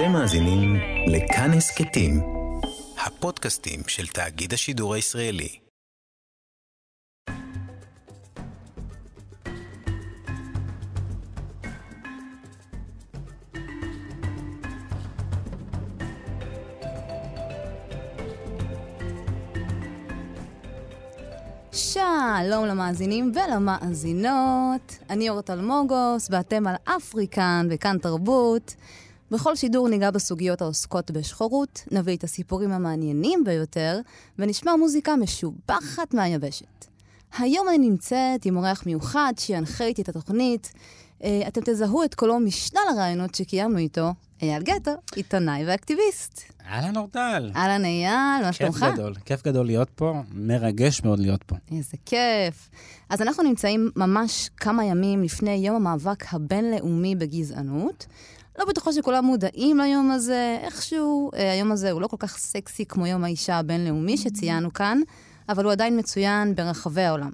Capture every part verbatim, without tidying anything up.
אתם מאזינים לכאן הסכתים, הפודקאסטים של תאגיד השידור הישראלי. שלום למאזינים ולמאזינות, אני אורטל מוגוס ואתם על אפריקן וכאן תרבות. בכל שידור ניגע בסוגיות העוסקות בשחורות, נביא את הסיפורים המעניינים ביותר ונשמע מוזיקה משובחת מהיבשת. היום אני נמצאת עם אורח מיוחד שינחה איתי את התוכנית. אתם תזהו את קולו משלל הרעיונות שקיימנו איתו, אייל גטו, עיתונאי ואקטיביסט. אהלן אורטל. אהלן אייל, מה שלומך? כיף גדול, כיף גדול להיות פה, מרגש מאוד להיות פה. איזה כיף. אז אנחנו נמצאים ממש כמה ימים לפני יום המאבק הבינלאומי בגזענות. לא בטוחה שכולם מודעים ליום הזה, איכשהו. היום הזה הוא לא כל כך סקסי כמו יום האישה הבינלאומי שציינו כאן, אבל הוא עדיין מצוין ברחבי העולם.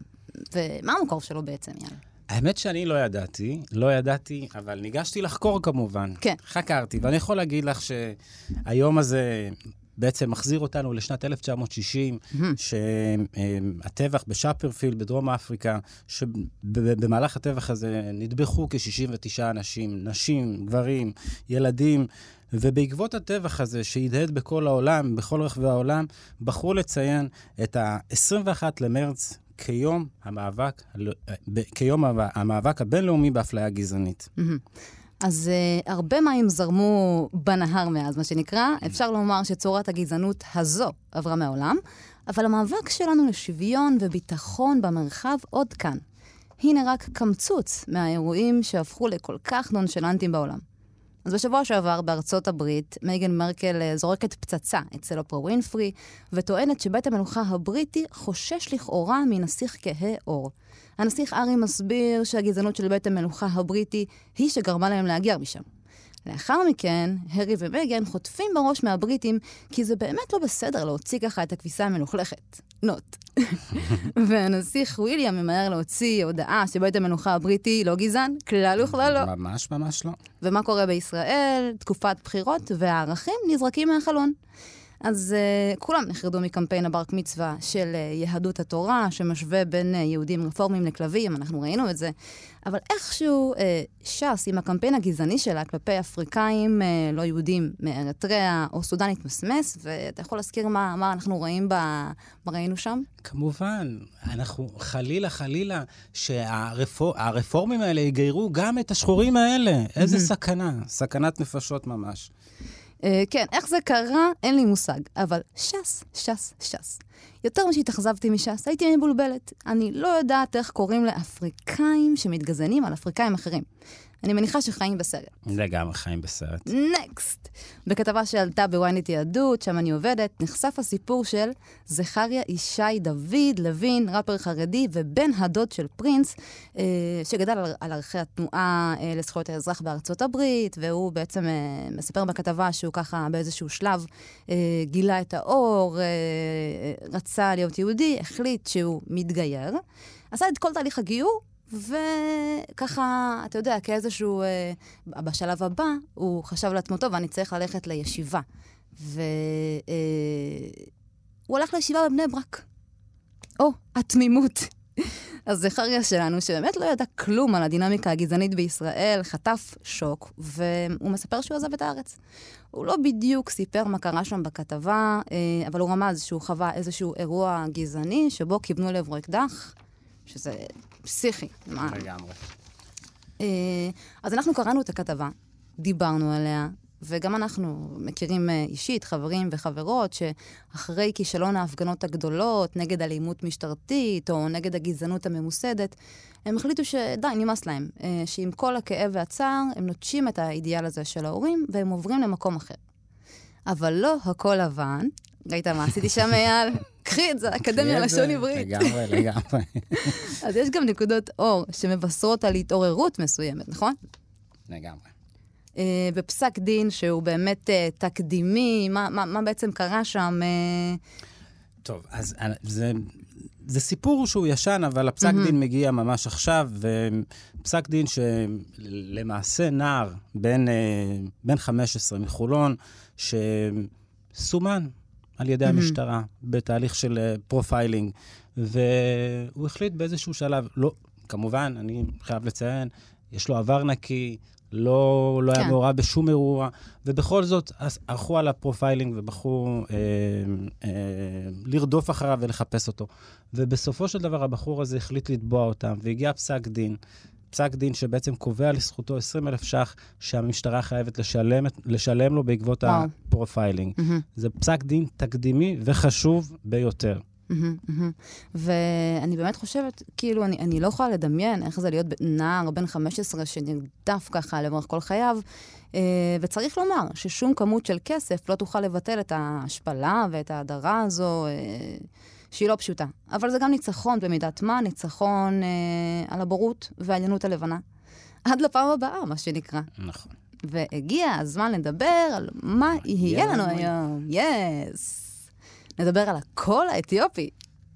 ומה המקור שלו בעצם, אייל? האמת שאני לא ידעתי, לא ידעתי, אבל ניגשתי לחקור כמובן. כן. חקרתי, ואני יכול להגיד לך שהיום הזה בעצם מחזיר אותנו לשנת אלף תשע מאות שישים, שהטבח בשפרפילד בדרום אפריקה, שבמהלך הטבח הזה נטבחו כ-שישים ותשעה אנשים, נשים, גברים, ילדים, ובעקבות הטבח הזה שהדהד בכל העולם, בכל רחבי העולם, בחרו לציין את ה-עשרים ואחד למרץ, כיום המאבק, כיום המאבק הבינלאומי באפליה גזענית. אז הרבה מים זרמו בנהר מאז, מה שנקרא. אפשר לומר שצורת הגזענות הזו עברה מהעולם, אבל המאבק שלנו לשוויון וביטחון במרחב עוד כאן. הנה רק קמצוץ מהאירועים שהפכו לכל כך נונשלנטים בעולם. אז בשבוע שעבר בארצות הברית, מייגן מרקל זורקת פצצה אצל אופרה ווינפרי, וטוענת שבית המלוכה הבריטי חושש לכאורה מנסיך כהה אור. הנסיך ארי מסביר שהגזענות של בית המלוכה הבריטי היא שגרמה להם להגיע משם. לאחר מכן, הרי ומייגן חוטפים בראש מהבריטים, כי זה באמת לא בסדר להוציא ככה את הכביסה המלוכלכת. נוט. והנסיך וויליאם ממהר להוציא הודעה שבית המלוכה הבריטי לא גזען, כלל וכלל לא. ממש ממש לא. ומה קורה בישראל? תקופת בחירות והערכים נזרקים מהחלון. אז uh, כולם נחרדו מקמפיין הברק מצווה של uh, יהדות התורה, שמשווה בין uh, יהודים רפורמים לכלבים, אנחנו ראינו את זה. אבל איכשהו uh, ש"ס עם הקמפיין הגזעני שלה כלפי אפריקאים, uh, לא יהודים מאריתריאה או סודן התמסמס, ואתה יכול להזכיר מה, מה אנחנו רואים, ב... מה ראינו שם? כמובן, אנחנו חלילה חלילה שהרפורמים האלה יגיירו גם את השחורים האלה. איזה סכנה, סכנת נפשות ממש. כן, איך זה קרה? אין לי מושג. אבל ש"ס, ש"ס, ש"ס. יותר משהתאכזבתי מש"ס, הייתי מבולבלת. אני לא יודעת איך קוראים לאפריקאים שמתגזנים על אפריקאים אחרים. אני מניחה שחיים בסרט. לגמרי חיים בסרט. נקסט. בכתבה שעלתה בוויינט יהדות, שם אני עובדת, נחשף הסיפור של זכריה אישי דוד לוין, ראפר חרדי ובן הדוד של פרינס, אה, שגדל על, על ערכי התנועה אה, לזכויות האזרח בארצות הברית, והוא בעצם אה, מספר בכתבה שהוא ככה באיזשהו שלב אה, גילה את האור, אה, רצה להיות יהודי, החליט שהוא מתגייר, עשה את כל תהליך הגיור, וככה, אתה יודע, כאיזשהו, בשלב הבא, הוא חשב לעצמו, טוב, אני צריך ללכת לישיבה. והוא הלך לישיבה בבני ברק. או, התמימות. אז זכריה שלנו, שבאמת לא ידע כלום על הדינמיקה הגזענית בישראל, חטף שוק, והוא מספר שהוא עזב את הארץ. הוא לא בדיוק סיפר מה קרה שם בכתבה, אבל הוא רמז שהוא חווה איזשהו אירוע גזעני, שבו כיוונו לעברו אקדח, שזה פסיכי. לגמרי. אז אנחנו קראנו את הכתבה, דיברנו עליה, וגם אנחנו מכירים אישית, חברים וחברות, שאחרי כישלון ההפגנות הגדולות, נגד אלימות משטרתית, או נגד הגזענות הממוסדת, הם החליטו שדי, נמאס להם, שעם כל הכאב והצער, הם נוטשים את האידיאל הזה של ההורים, והם עוברים למקום אחר. אבל לא הכל לבן, ראית מה עשיתי שם אייל? קחי את זה, האקדמיה לשון עברית. לגמרי, לגמרי. אז יש גם נקודות אור שמבשרות על התעוררות מסוימת, נכון? לגמרי. בפסק דין שהוא באמת תקדימי, מה בעצם קרה שם? טוב, אז זה זה סיפור שהוא ישן, אבל הפסק mm-hmm. דין מגיע ממש עכשיו, ופסק דין שלמעשה נער בין, בין חמש עשרה מחולון, שסומן על ידי mm-hmm. המשטרה בתהליך של פרופיילינג, והוא החליט באיזשהו שלב, לא, כמובן, אני חייב לציין, יש לו עבר נקי, לא, לא כן. היה מעורב בשום אירוע, ובכל זאת ערכו על הפרופיילינג ובחרו אה, אה, לרדוף אחריו ולחפש אותו. ובסופו של דבר הבחור הזה החליט לתבוע אותם, והגיע פסק דין, פסק דין שבעצם קובע לזכותו עשרים אלף ש"ח שהמשטרה חייבת לשלם, לשלם לו בעקבות וואו. הפרופיילינג. Mm-hmm. זה פסק דין תקדימי וחשוב ביותר. ואני באמת חושבת, כאילו, אני לא יכולה לדמיין איך זה להיות נער בן חמש עשרה שנרדף ככה לברך כל חייו, וצריך לומר ששום כמות של כסף לא תוכל לבטל את ההשפלה ואת ההדרה הזו, שהיא לא פשוטה. אבל זה גם ניצחון במידת מה, ניצחון על הבורות והעניינות הלבנה. עד לפעם הבאה, מה שנקרא. נכון. והגיע הזמן לדבר על מה יהיה לנו היום. יס! נדבר על הקול האתיופי.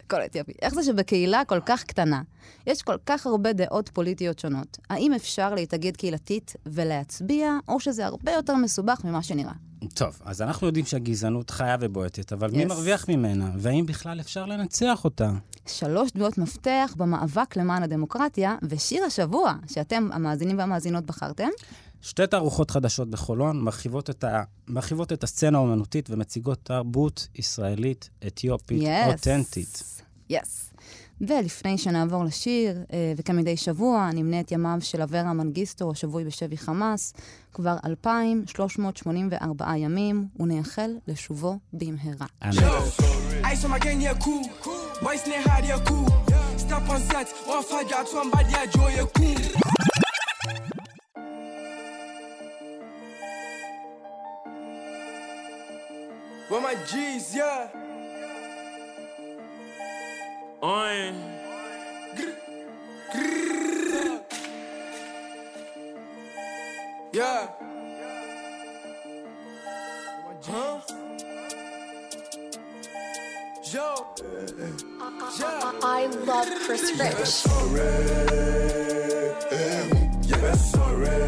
הקול האתיופי. איך זה שבקהילה כל כך קטנה, יש כל כך הרבה דעות פוליטיות שונות. האם אפשר להתאגד קהילתית ולהצביע, או שזה הרבה יותר מסובך ממה שנראה? טוב, אז אנחנו יודעים שהגזענות חיה ובועטת, אבל yes. מי מרוויח ממנה? והאם בכלל אפשר לנצח אותה? שלוש דמויות מפתח במאבק למען הדמוקרטיה, ושיר השבוע שאתם המאזינים והמאזינות בחרתם. שתי תערוכות חדשות בחולון מרחיבות את, ה... מרחיבות את הסצנה האומנותית ומציגות תרבות ישראלית, אתיופית, yes. אותנטית. יס. Yes. ולפני שנעבור לשיר, וכמדי שבוע נמנה את ימיו של אברה מנגיסטו, השבוי בשבי חמאס, כבר אלפיים שלוש מאות שמונים וארבעה ימים, ונאחל לשובו במהרה. אמן. With my G's, yeah. Oin. Grr, grr. Yeah. Huh? Yo. Yeah. I love Chris Rich. Yeah, that's sorry. Yeah, that's sorry.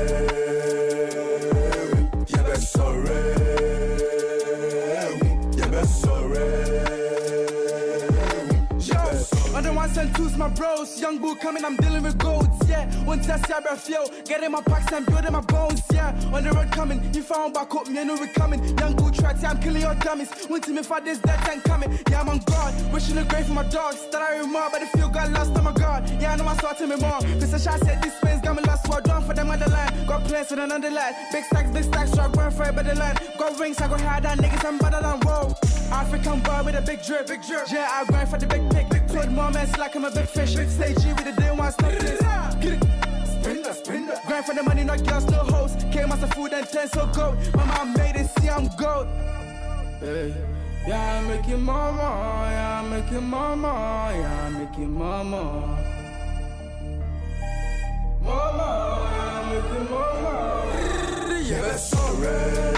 Two's my bros, young boo coming, I'm dealing with goats, yeah. One test, yeah, I feel, getting my packs and building my bones, yeah. On the road coming, you found back up, me know we coming. Young boo tracks, yeah, I'm killing your dummies. Went to me for this, that time coming, yeah, I'm on guard. Wishing a grave for my dogs, that I remember, but the feel got lost, oh my God. Yeah, I know I saw to me more. Mister Shah said this man's got me lost, well done for them on the line. Got plans with another line, big stacks, big stacks, struck one for it by the line. Got rings, I go higher than niggas, I'm better than whoa. African boy with a big drip, big drip. Yeah, I grind for the big pick, big put more mess like I'm a big fish. Big stage G with a day one stop this. Get it, spin that, spin that. Grind for the money, not girls, no hoes. Came as a food and ten so gold. Mama, I made it, see I'm gold. Hey. Yeah, I make it mama, yeah, I make it mama, yeah, I make it mama. Mama, yeah, I make it mama. Yeah, that's so red.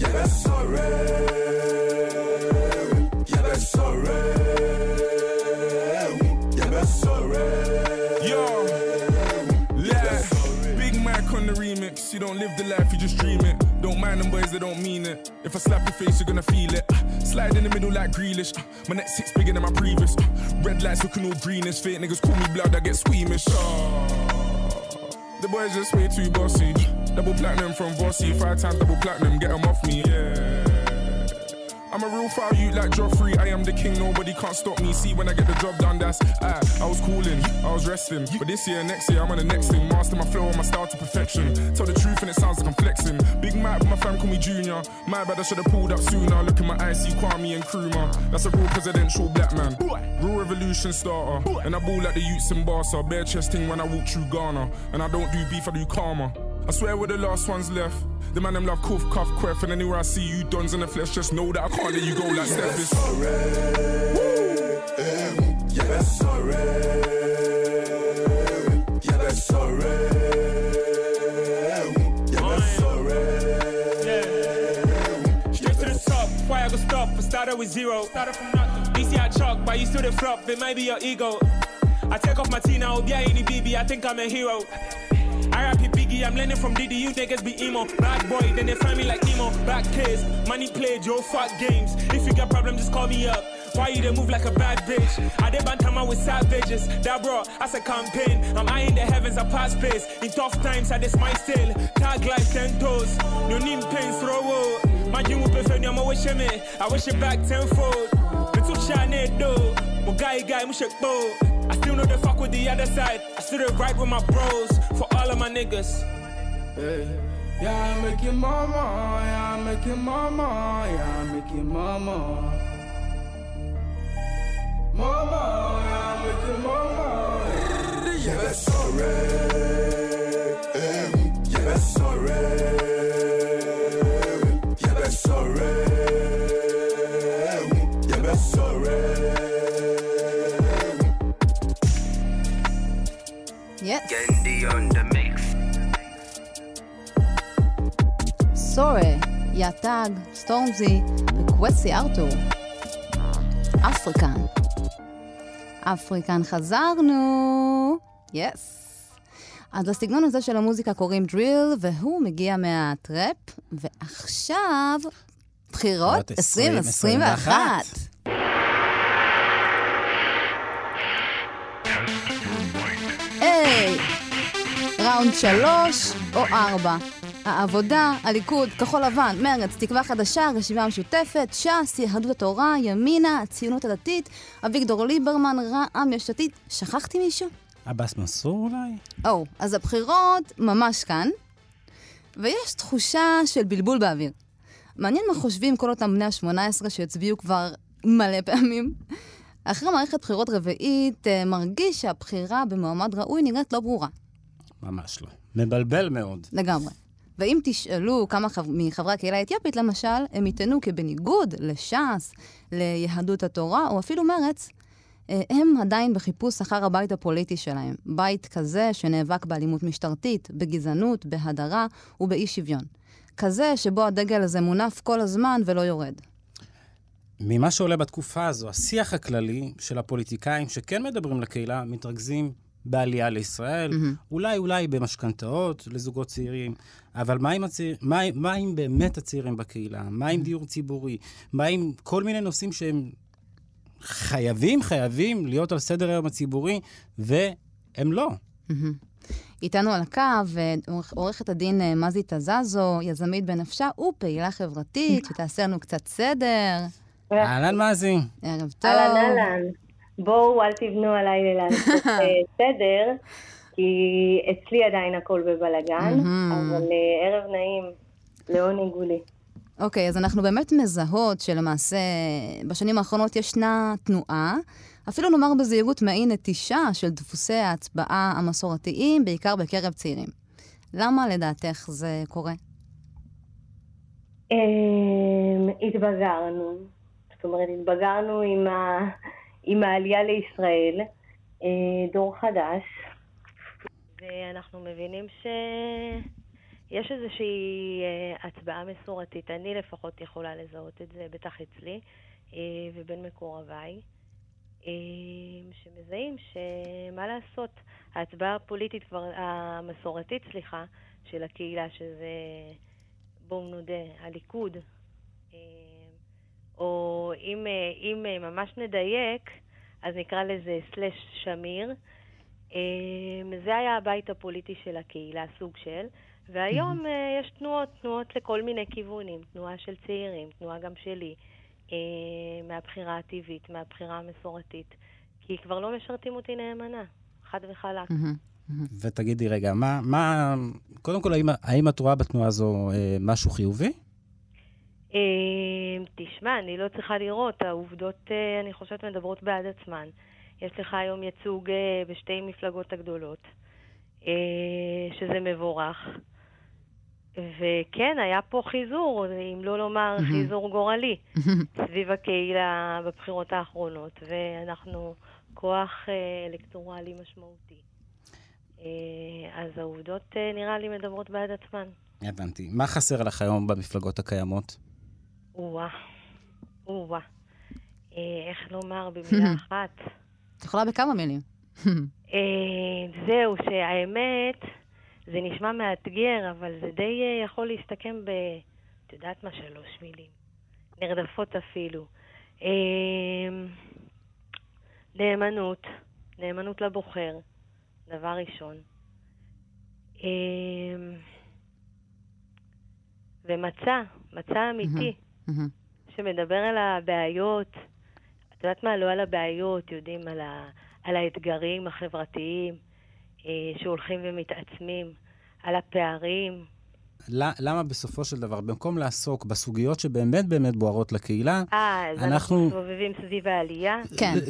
Yeah, that's so red. Yeah, that's so red. Yeah, that's so red. Yo, yeah. Big Mac on the remix. You don't live the life, you just dream it. Don't mind them boys, they don't mean it. If I slap your face, you're gonna feel it. Slide in the middle like Grealish. My neck six bigger than my previous. Red lights looking all greenish. Fake niggas call me blood, I get squeamish. Oh, the boys just way too bossy. Double platinum from Bossy, five times double platinum, get them off me, yeah. I'm a real foul you like Joffrey, I am the king, nobody can't stop me. See, when I get the job done, that's I. I was calling, I was resting, but this year, next year, I'm on the next thing. Master my flow and my style to perfection. Tell the truth and it sounds like I'm flexing. Big Mac, my fam call me Junior. My bad, I should have pulled up sooner. Look in my eyes, see Kwame Nkrumah. That's a real presidential black man. Real revolution starter. And I ball like the youths in Barca. Bare chesting when I walk through Ghana. And I don't do beef, I do karma. I swear we're the last ones left. The man them love cuff, cuff, quef. And anywhere I see you dons in the flesh, just know that I can't let you go like Steph is. Yeah, that's so red. Yeah, that's so red. Yeah, that's so red. Yeah. Straight to the top, why I go stop? I started with zero. Started from nothing. see I truck, but you still the flop, it might be your ego. I take off my teen, I hope you ain't any baby, I think I'm a hero. R I P Biggie, I'm learning from D D U, niggas be emo. Bad boy, then they find me like emo. Back case, money played, yo, fuck games. If you got problems, just call me up. Why you they move like a bad bitch? I did bantama with savages. That bro, that's a campaign. I'm high in the heavens, I pass space. In tough times, I just my still. Tag like Sentos. No need pain, throw up. My dream will be fair, I'm always shame. I wish it back tenfold. The two shine though. My guy, guy, I'm shake bow. I still know the fuck with the other side. I still the right with my bros. For all of my niggas. Hey. Yeah, I make your mama. Yeah, I make your mama. Yeah, I make your mama. Mama, I'm with you, mama. Yeah, that's sorry. Yeah, that's sorry. Yeah, that's sorry. Yeah, that's sorry. Yes. Candy on the mix. Sorry, Yatag, Stormzy, וכווסי ארתור. אפריקן. אפריקן חזרנו, יס. אז לסגנון הזה של המוזיקה קוראים דריל, והוא מגיע מהטראפ, ועכשיו בחירות עשרים עשרים ואחת. היי, ראונד שלוש או ארבע. העבודה, הליכוד, כחול לבן, מרץ, תקווה חדשה, רשימה המשותפת, ש"ס, יהדות התורה, ימינה, הציונות הדתית, אביגדור ליברמן, רע"מ, יש עתיד. שכחתי מישהו? אבס מסור אולי? או, אז הבחירות ממש כאן, ויש תחושה של בלבול באוויר. מעניין מה חושבים כל אותם בני ה-שמונה עשרה שהצביעו כבר מלא פעמים. אחרי מערכת בחירות רביעית, מרגיש שהבחירה במעמד ראוי נראית לא ברורה. ממש לא. מבלבל מאוד. לגמרי. ואם תשאלו כמה מחברי הקהילה האתיופית, למשל, הם יתנו כבניגוד לש"ס, ליהדות התורה, או אפילו מרץ, הם עדיין בחיפוש אחר הבית הפוליטי שלהם. בית כזה שנאבק באלימות משטרתית, בגזענות, בהדרה ובאי שוויון. כזה שבו הדגל הזה מונף כל הזמן ולא יורד. ממה שעולה בתקופה הזו, השיח הכללי של הפוליטיקאים שכן מדברים לקהילה, מתרכזים בעלייה לישראל, mm-hmm. אולי אולי במשכנתאות לזוגות צעירים, אבל מה עם, הצעיר, מה, מה עם באמת הצעירים בקהילה? מה עם mm-hmm. דיור ציבורי? מה עם כל מיני נושאים שהם חייבים, חייבים להיות על סדר היום הציבורי, והם לא. Mm-hmm. איתנו על הקו, עורכת הדין מזי תזזו, יזמית בנפשה ופעילה חברתית, שתעשה לנו קצת סדר. אהלן מזי. ערב טוב. אהלן, אהלן. בואו, אל תבנו עליי לנסות סדר, כי אצלי עדיין הכל בבלגן, אבל ערב נעים, לאון עיגולי. אוקיי, אז אנחנו באמת מזהות שלמעשה בשנים האחרונות ישנה תנועה, אפילו נאמר בזהירות מעין נטישה של דפוסי ההצבעה המסורתיים, בעיקר בקרב צעירים. למה לדעתך זה קורה? התבגרנו. זאת אומרת, התבגרנו עם ה... עם העלייה לישראל, דור חדש, ואנחנו מבינים שיש איזושהי הצבעה מסורתית, אני לפחות יכולה לזהות את זה, בטח אצלי, ובין מקורביי, שמזהים שמה לעשות, ההצבעה הפוליטית כבר, המסורתית, סליחה, של הקהילה, שזה בום נודה, הליכוד, או אם, אם ממש נדייק, אז נקרא לזה סלש שמיר. זה היה הבית הפוליטי של הקהילה, סוג של, והיום יש תנועות, תנועות לכל מיני כיוונים, תנועה של צעירים, תנועה גם שלי, מהבחירה הטבעית, מהבחירה המסורתית, כי כבר לא משרתים אותי נאמנה, חד וחלק. ותגידי רגע, מה, מה, קודם כל, האם, האם את רואה בתנועה הזו משהו חיובי? תשמע, אני לא צריכה לראות, העובדות אני חושבת מדברות בעד עצמן. יש לך היום ייצוג בשתי מפלגות הגדולות, שזה מבורך, וכן, היה פה חיזור, אם לא לומר חיזור גורלי, סביב הקהילה בבחירות האחרונות, ואנחנו כוח אלקטורלי משמעותי. אז העובדות נראה לי מדברות בעד עצמן. הבנתי. מה חסר לך היום במפלגות הקיימות? וואה, וואה. איך לומר במילה אחת? יכולה בכמה מילים. זהו, שהאמת, זה נשמע מאתגר, אבל זה די יכול להסתכם ב... את יודעת מה? שלוש מילים. נרדפות אפילו. נאמנות. נאמנות לבוחר. דבר ראשון. ומצא, מצא אמיתי, שמדבר על הבעיות, את יודעת מה? לא על הבעיות, יודעים על, ה, על האתגרים החברתיים אה, שהולכים ומתעצמים, על הפערים. למה בסופו של דבר, במקום לעסוק בסוגיות שבאמת באמת בוערות לקהילה, אנחנו מסובבים סביב העלייה.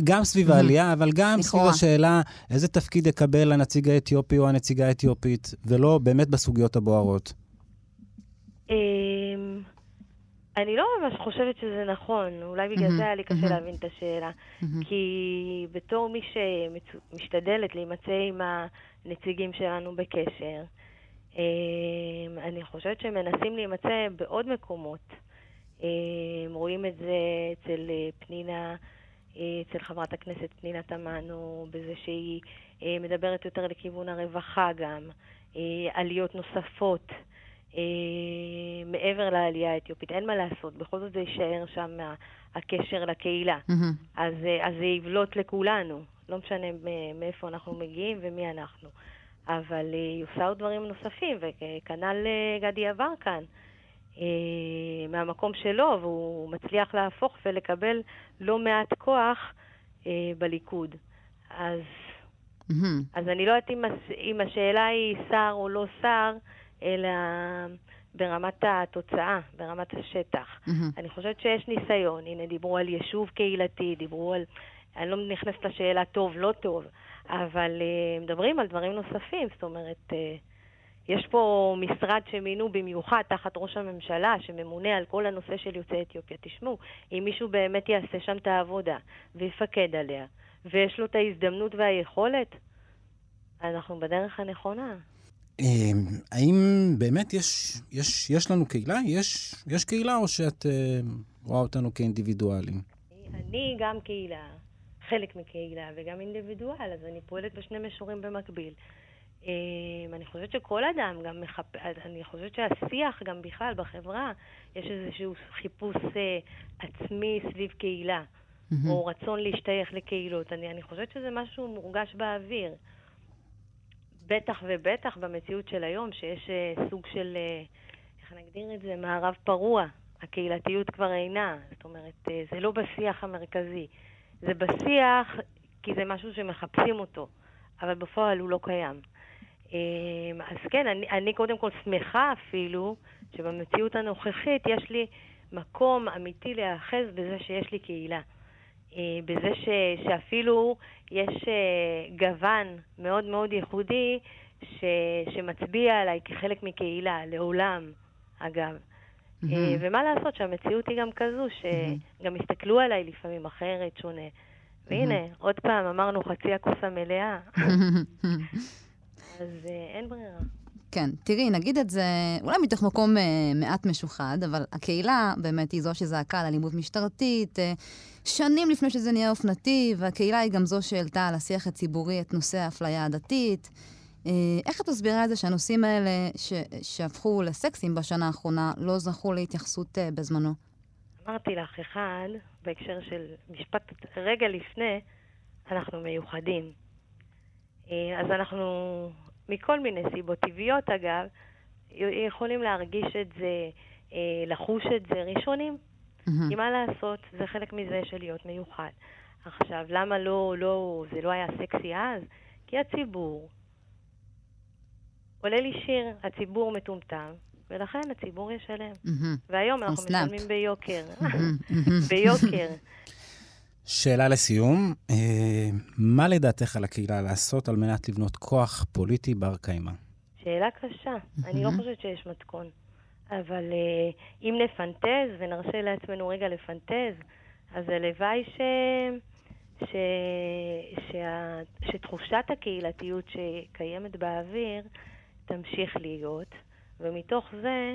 גם סביב העלייה, אבל גם סביב השאלה איזה תפקיד יקבל הנציג האתיופי או הנציגה האתיופית, ולא באמת בסוגיות הבוערות. אני לא ממש חושבת שזה נכון, אולי בגלל זה היה לי קשה להבין את השאלה, כי בתור מי שמשתדלת להימצא עם הנציגים שלנו בקשר, אני חושבת שמנסים להימצא בעוד מקומות. רואים את זה אצל פנינה, אצל חברת הכנסת פנינה תמנו, בזה שהיא מדברת יותר לכיוון הרווחה גם, עליות נוספות, מעבר לעלייה האתיופית. אין מה לעשות, בכל זאת זה יישאר שם הקשר לקהילה. אז זה יבלוט לכולנו, לא משנה מאיפה אנחנו מגיעים ומי אנחנו. אבל היא עושה עוד דברים נוספים, וכנ"ל גדי עבר כאן, מהמקום שלו, והוא מצליח להפוך ולקבל לא מעט כוח בליכוד. אז, אז אני לא יודעת אם השאלה היא שר או לא שר, אלא ברמת התוצאה, ברמת השטח. אני חושבת שיש ניסיון. הנה, דיברו על יישוב קהילתי, דיברו על... אני לא נכנסת לשאלה טוב, לא טוב, אבל מדברים על דברים נוספים. זאת אומרת, יש פה משרד שמינו במיוחד תחת ראש הממשלה, שממונה על כל הנושא של יוצאי אתיופיה. תשמעו, אם מישהו באמת יעשה שם את העבודה ויפקד עליה, ויש לו את ההזדמנות והיכולת, אנחנו בדרך הנכונה. האם באמת יש, יש, יש לנו קהילה? יש, יש קהילה, או שאת רואה אותנו כאינדיבידואלים? אני גם קהילה, חלק מקהילה, וגם אינדיבידואל, אז אני פועלת בשני מישורים במקביל. אני חושבת שכל אדם גם מחפש, אני חושבת שהשיח גם בכלל בחברה, יש איזשהו חיפוש עצמי סביב קהילה, או רצון להשתייך לקהילות. אני, אני חושבת שזה משהו מורגש באוויר. בטח ובטח במציאות של היום, שיש סוג של, איך נגדיר את זה, מערב פרוע. הקהילתיות כבר אינה. זאת אומרת, זה לא בשיח המרכזי. זה בשיח כי זה משהו שמחפשים אותו, אבל בפועל הוא לא קיים. אז כן, אני, אני קודם כל שמחה אפילו, שבמציאות הנוכחית יש לי מקום אמיתי להאחז בזה שיש לי קהילה. בזה ש, שאפילו יש גוון מאוד מאוד ייחודי ש, שמצביע עליי כחלק מקהילה, לעולם אגב. Mm-hmm. ומה לעשות שהמציאות היא גם כזו, שגם הסתכלו עליי לפעמים אחרת, שונה. Mm-hmm. והנה, עוד פעם אמרנו חצי הכוסה מלאה. אז אין ברירה. כן, תראי, נגיד את זה, אולי מתוך מקום אה, מעט משוחד, אבל הקהילה באמת היא זו שזעקה על אלימות משטרתית, אה, שנים לפני שזה נהיה אופנתי, והקהילה היא גם זו שהעלתה על השיח הציבורי את נושא האפליה הדתית. אה, איך את מסבירה את זה שהנושאים האלה ש, שהפכו לסקסים בשנה האחרונה לא זכו להתייחסות אה, בזמנו? אמרתי לך אחד, בהקשר של משפט רגע לפני, אנחנו מיוחדים. אה, אז אנחנו... מכל מיני סיבות טבעיות אגב, יכולים להרגיש את זה, לחוש את זה ראשונים. כי מה לעשות, זה חלק מזה של להיות מיוחד. עכשיו, למה לא, לא, זה לא היה סקסי אז? כי הציבור, עולה לי שיר, הציבור מטומטם, ולכן הציבור ישלם. והיום אנחנו משלמים ביוקר. ביוקר. שאלה לסיום, מה לדעתך על הקהילה לעשות על מנת לבנות כוח פוליטי בר קיימא? שאלה קשה. אני לא חושבת שיש מתכון. אבל אם נפנטז ונרשה לעצמנו רגע לפנטז, אז הלוואי ש... ש... שה... שתחושת הקהילתיות שקיימת באוויר תמשיך להיות, ומתוך זה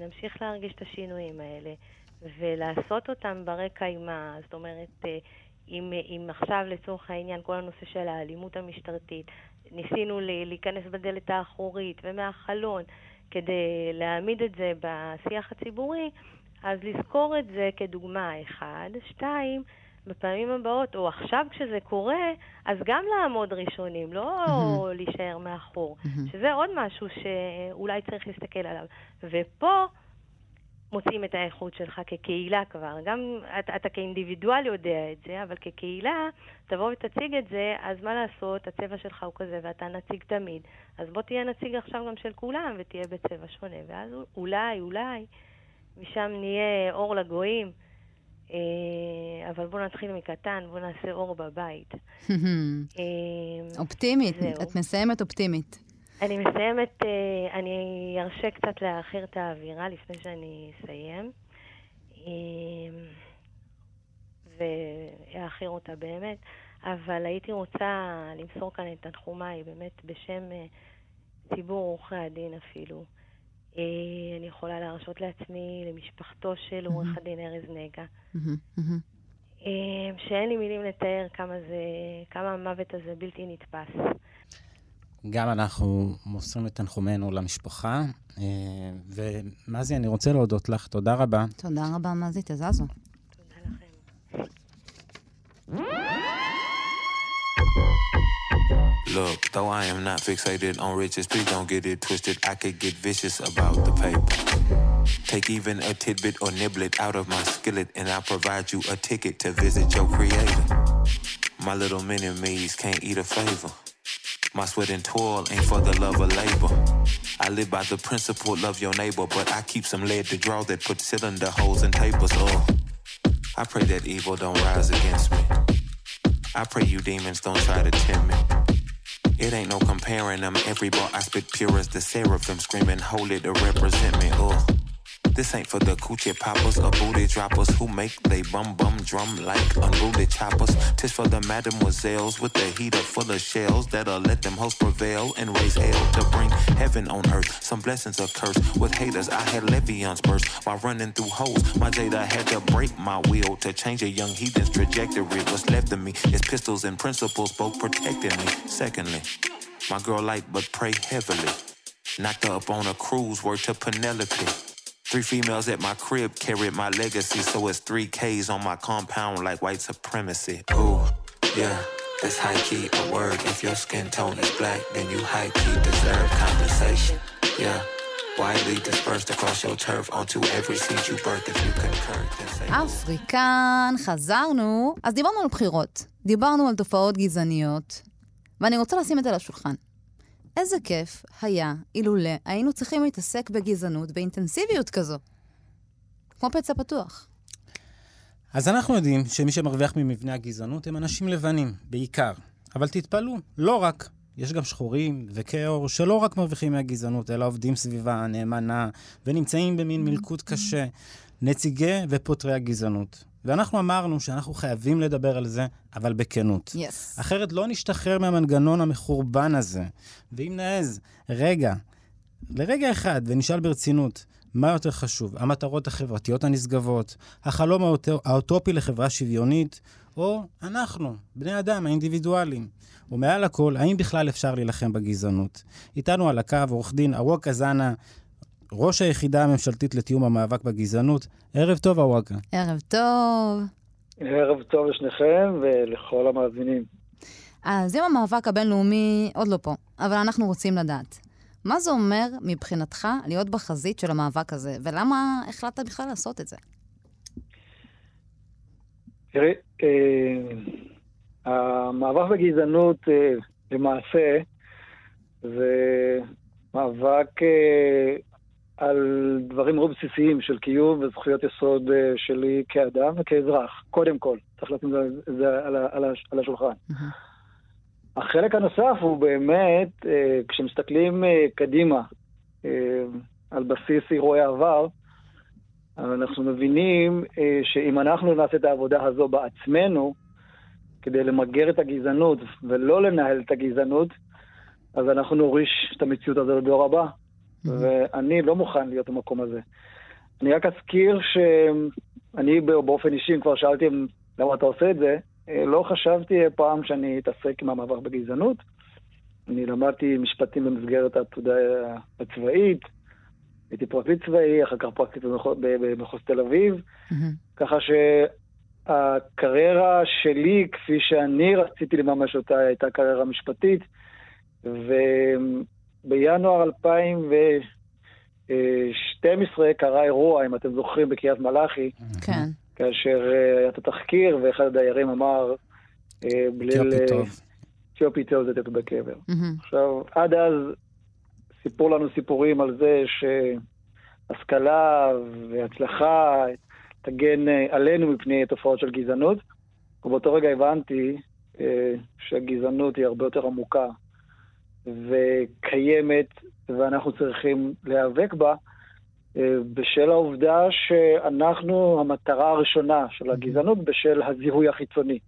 נמשיך להרגיש את השינויים האלה. ולעשות אותם ברי קיימה. זאת אומרת, אם, אם עכשיו לצורך העניין כל הנושא של האלימות המשטרתית, ניסינו להיכנס בדלת האחורית ומהחלון כדי להעמיד את זה בשיח הציבורי, אז לזכור את זה כדוגמה אחד, שתיים, בפעמים הבאות, או עכשיו כשזה קורה, אז גם לעמוד ראשונים, לא mm-hmm. להישאר מאחור. Mm-hmm. שזה עוד משהו שאולי צריך להסתכל עליו. ופה מוצאים את האיכות שלך כקהילה כבר. גם אתה, אתה כאינדיבידואל יודע את זה, אבל כקהילה, תבוא ותציג את זה, אז מה לעשות? הצבע שלך הוא כזה, ואתה נציג תמיד. אז בוא תהיה נציג עכשיו גם של כולם, ותהיה בצבע שונה. ואז אולי, אולי, משם נהיה אור לגויים, אבל בואו נתחיל מקטן, בואו נעשה אור בבית. אופטימית, את מסיימת אופטימית. אני מסיימת, אני ארשה קצת לאחר את האווירה לפני שאני אסיים, ואחר אותה באמת, אבל הייתי רוצה למסור כאן את תנחומיי, באמת בשם ציבור עורכי הדין אפילו. אני יכולה להרשות לעצמי למשפחתו של עורך הדין ארז נגע. שאין לי מילים לתאר כמה זה, כמה המוות הזה בלתי נתפס. גם אנחנו מוסרים את תנחומנו למשפחה, ומזי, אני רוצה להודות לך, תודה רבה. תודה רבה, מזי, תזזו. תודה לכם. Look, though I am not fixated on riches, please don't get it twisted. I could get vicious about the paper. Take even a tidbit or niblet out of my skillet, and I'll provide you a ticket to visit your creator. My little mini-me's can't eat a flavor. My sweat and toil ain't for the love of labor. I live by the principle, love your neighbor, but I keep some lead to draw that puts cylinder holes in papers. Oh, I pray that evil don't rise against me. I pray you demons don't try to tempt me. It ain't no comparing them. Every bar I spit pure as the seraphim, screaming holy to represent me. Oh, this ain't for the coochie poppers or booty droppers who make they bum bum drum like unruly choppers. Tis for the mademoiselles with the heater full of shells that'll let them hosts prevail and raise hell to bring heaven on earth. Some blessings are cursed with haters. I had Le'Veon's burst while running through holes. My Jada had to break my will to change a young heathen's trajectory. What's left of me is pistols and principles, both protecting me. Secondly, my girl light but pray heavily. Knocked her up on a cruise, word to Penelope. Three females at my crib carried my legacy, so it's three K's on my compound like white supremacy. Ooh, yeah, that's high-key a word. If your skin tone is black, then you high-key deserve compensation. Yeah, widely dispersed across your turf onto every seed you birth if you concur. אפריקן, חזרנו. אז דיברנו על בחירות, דיברנו על תופעות גזעניות, ואני רוצה לשים את זה לשולחן. איזה כיף היה, אילולא, היינו צריכים להתעסק בגזענות, באינטנסיביות כזו. כמו פצע פתוח. אז אנחנו יודעים שמי שמרוויח ממבנה הגזענות הם אנשים לבנים, בעיקר. אבל תתפלו, לא רק. יש גם שחורים וכאור שלא רק מרוויחים מהגזענות, אלא עובדים סביבה נאמנה, ונמצאים במין מלכוד קשה, נציגי ופותרי הגזענות. ואנחנו אמרנו שאנחנו חייבים לדבר על זה, אבל בכנות. Yes. אחרת לא נשתחרר מהמנגנון המחורבן הזה. ואם נעז, רגע, לרגע אחד, ונשאל ברצינות, מה יותר חשוב? המטרות החברתיות הנשגבות, החלום האוט... האוטופי לחברה שוויונית, או אנחנו, בני אדם, האינדיבידואלים. ומעל הכל, האם בכלל אפשר להילחם בגזענות? איתנו על הקו, עורך דין ארוק אזנה, ראש היחידה הממשלתית לתיאום המאבק בגזענות. ערב טוב, אווקה. ערב טוב. ערב טוב לשניכם ולכל המאזינים. אז יום המאבק הבינלאומי עוד לא פה, אבל אנחנו רוצים לדעת. מה זה אומר מבחינתך להיות בחזית של המאבק הזה, ולמה החלטת בכלל לעשות את זה? תראי, המאבק בגזענות למעשה זה מאבק על דברים רוב בסיסיים של קיום וזכויות יסוד שלי כאדם וכאזרח. קודם כל, צריך לתת את זה על השולחן. החלק הנוסף הוא באמת, כשמסתכלים קדימה על בסיס אירועי העבר, אנחנו מבינים שאם אנחנו נעשה את העבודה הזו בעצמנו, כדי למגר את הגזענות ולא לנהל את הגזענות, אז אנחנו נוריש את המציאות הזו לדור הבא. ואני לא מוכן להיות במקום הזה. אני רק אזכיר שאני באופן אישי, כבר שאלתי למה אתה עושה את זה, לא חשבתי פעם שאני אתעסק עם המאבק בגזענות. אני למדתי משפטים במסגרת העתודה הצבאית, הייתי פרקליט צבאי, אחר כך פרקליט במחוז תל אביב, ככה שהקריירה שלי, כפי שאני רציתי לממש אותה, הייתה קריירה משפטית, ובינואר אלפיים ושתים עשרה קרה אירוע, אם אתם זוכרים, בקריית מלאכי, כן. כאשר היה את התחקיר, ואחד הדיירים אמר, בליל אתיופי טוב זה תתו בקבר. עכשיו, עד אז סיפור לנו סיפורים על זה שהשכלה והצלחה תגן עלינו מפני תופעות של גזענות, ובאותו רגע הבנתי שהגזענות היא הרבה יותר עמוקה וקיימת, ואנחנו צריכים להיאבק בה, בשל העובדה שאנחנו המטרה הראשונה של הגזענות בשל הזיהוי החיצוני.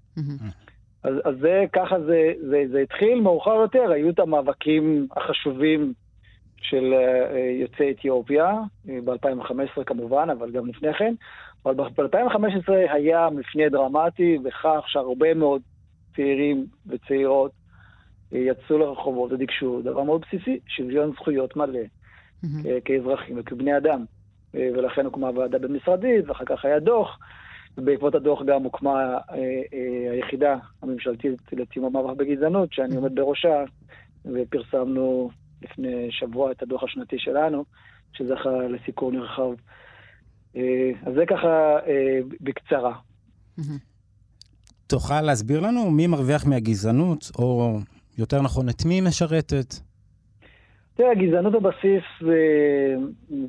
אז, אז זה, ככה זה, זה, זה התחיל מאוחר יותר. היו את המאבקים החשובים של יוצאי אתיופיה, ב-אלפיים וחמש עשרה כמובן, אבל גם לפני כן. אבל ב-אלפיים וחמש עשרה היה מפנה דרמטי, וכך שהרבה מאוד צעירים וצעירות יצאו לרחובות ודיקשו דבר מאוד בסיסי, שוויון זכויות מלא. Mm-hmm. כאזרחים וכבני אדם, ולכן הוקמה ועדה במשרדית, ואחר כך היה דוח, ובעקבות הדוח גם הוקמה אה, אה, היחידה הממשלתית לתיאום המאבק בגזענות, שאני עומד בראשה, ופרסמנו לפני שבוע את הדוח השנתי שלנו, שזכה לסיקור נרחב. אה, אז זה ככה אה, בקצרה. Mm-hmm. תוכל להסביר לנו מי מרוויח מהגזענות, או יותר נכון את מי משרתת? תראה, גזענות הבסיס זה,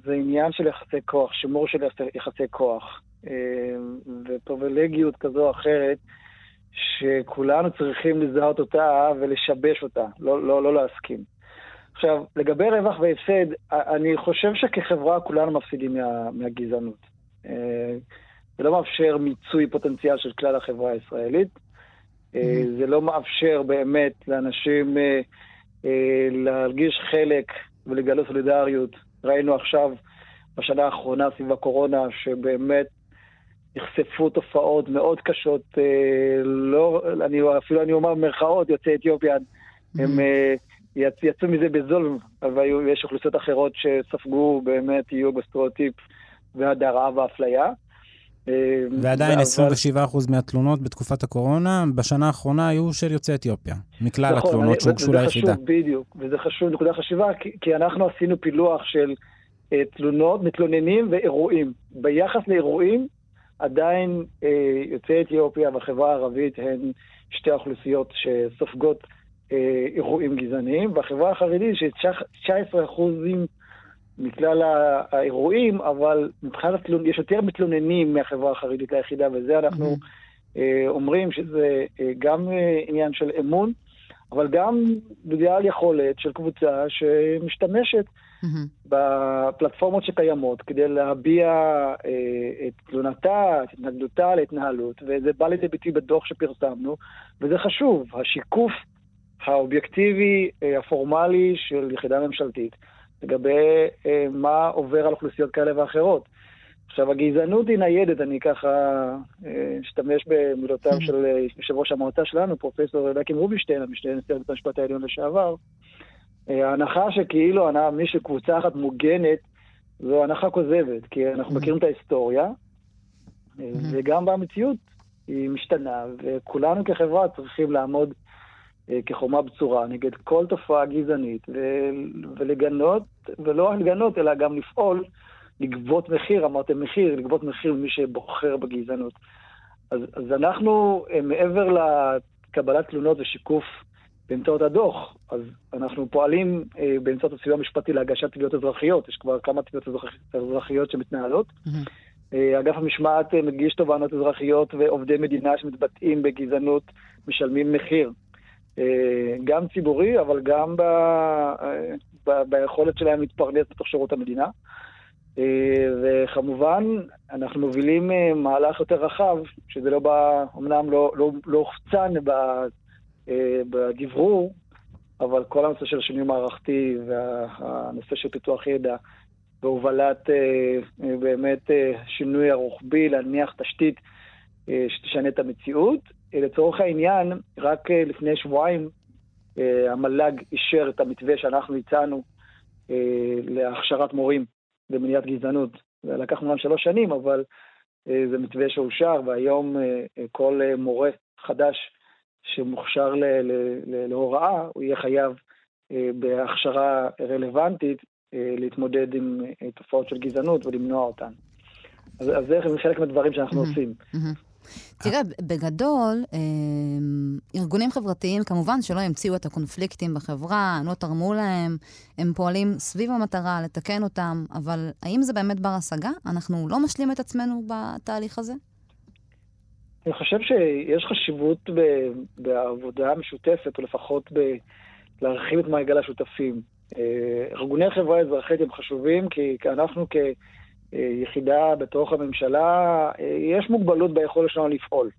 זה עניין של יחסי כוח, שימור של יחסי כוח, ופריבילגיות כזו או אחרת, שכולנו צריכים לזהות אותה ולשבש אותה, לא, לא, לא להסכים. עכשיו, לגבי רווח והפסד, אני חושב שכחברה כולנו מפסידים מה, מהגזענות. זה לא מאפשר מיצוי פוטנציאל של כלל החברה הישראלית, זה לא מאפשר באמת לאנשים להרגיש חלק ולגלות סולידריות. ראינו עכשיו בשנה האחרונה סביב הקורונה שבאמת נחשפו תופעות מאוד קשות, לא, אני, אפילו אני אומר במרכאות, יוצאי אתיופיה mm-hmm. הם יצ, יצאו מזה בזול, אבל יש אוכלוסיות אחרות שספגו באמת יהיו בסטריאוטיפ והדרה והאפליה. ועדיין עשרים ושבעה אחוז מהתלונות בתקופת הקורונה, בשנה האחרונה היו של יוצאי אתיופיה, מכלל התלונות שהוגשו ליחידה. בדיוק, וזה חשוב, נקודה חשיבה, כי אנחנו עשינו פילוח של תלונות, מתלוננים ואירועים. ביחס לאירועים, עדיין יוצאי אתיופיה והחברה הערבית הן שתי האוכלוסיות שסופגות אירועים גזעניים, והחברה החרדית ש-תשע עשרה אחוז מכלל האירועים, אבל מבחינת התלונ... יש יותר מתלוננים מהחברה החרדית ליחידה, וזה אנחנו mm-hmm. אומרים שזה גם עניין של אמון, אבל גם בגלל יכולת של קבוצה שמשתמשת mm-hmm. בפלטפורמות שקיימות, כדי להביע את תלונתה, את התנגדותה להתנהלות, וזה בא לידי ביטוי בדוח שפרסמנו, וזה חשוב, השיקוף האובייקטיבי, הפורמלי של יחידה ממשלתית, לגבי אה, מה עובר על אוכלוסיות כאלה ואחרות. עכשיו, הגזענות היא ניידת, אני ככה אשתמש אה, במילותיו mm-hmm. של יושב ראש המועצה שלנו, פרופסור דקים רובינשטיין, המשנה לנשיא בית המשפט העליון לשעבר. אה, ההנחה שכאילו אני, מי שקבוצה אחת מוגנת, זו הנחה כוזבת, כי אנחנו mm-hmm. מכירים את ההיסטוריה, mm-hmm. וגם במציאות היא משתנה, וכולנו כחברה צריכים לעמוד כחומה בצורה נגד כל תופעה גזענית, ולגנות, ולא רק לגנות, אלא גם לפעול, לגבות מחיר, אמרתם מחיר, לגבות מחיר ממי שבוחר בגזענות. אז, אז אנחנו, מעבר לקבלת תלונות ושיקוף באמצעות הדוח, אז אנחנו פועלים באמצעות הסיוע המשפטי להגשת תביעות אזרחיות, יש כבר כמה תביעות אזרחיות שמתנהלות, אגף המשמעת מגיש תובענות אזרחיות, ועובדי מדינה שמתבטאים בגזענות משלמים מחיר. גם ציבורי, אבל גם ב... ב... ביכולת שלהם להתפרנס בתוך שירות המדינה. וכמובן, אנחנו מובילים מהלך יותר רחב, שזה לא בא, אמנם לא, לא, לא הוחצן בדברור, אבל כל הנושא של שינוי מערכתי והנושא של פיתוח ידע בהובלת באמת שינוי הרוחבי, להניח תשתית שתשנה את המציאות. לצורך העניין, רק לפני שבועיים המל"ג אישר את המתווה שאנחנו הצענו להכשרת מורים במניעת גזענות. זה לקח ממש שלוש שנים, אבל זה מתווה שאושר, והיום כל מורה חדש שמוכשר להוראה, הוא יהיה חייב בהכשרה רלוונטית להתמודד עם תופעות של גזענות ולמנוע אותן. אז, אז זה חלק מהדברים שאנחנו עושים. תראה, בגדול, ארגונים חברתיים כמובן שלא המציאו את הקונפליקטים בחברה, לא תרמו להם, הם פועלים סביב המטרה לתקן אותם, אבל האם זה באמת בר השגה? אנחנו לא משלים את עצמנו בתהליך הזה? אני חושב שיש חשיבות בעבודה המשותפת, או לפחות להרחיב את מעגל השותפים. ארגוני חברה אזרחית הם חשובים, כי אנחנו כ... יחידה בתוך הממשלה, יש מוגבלות ביכולת שלנו לפעול.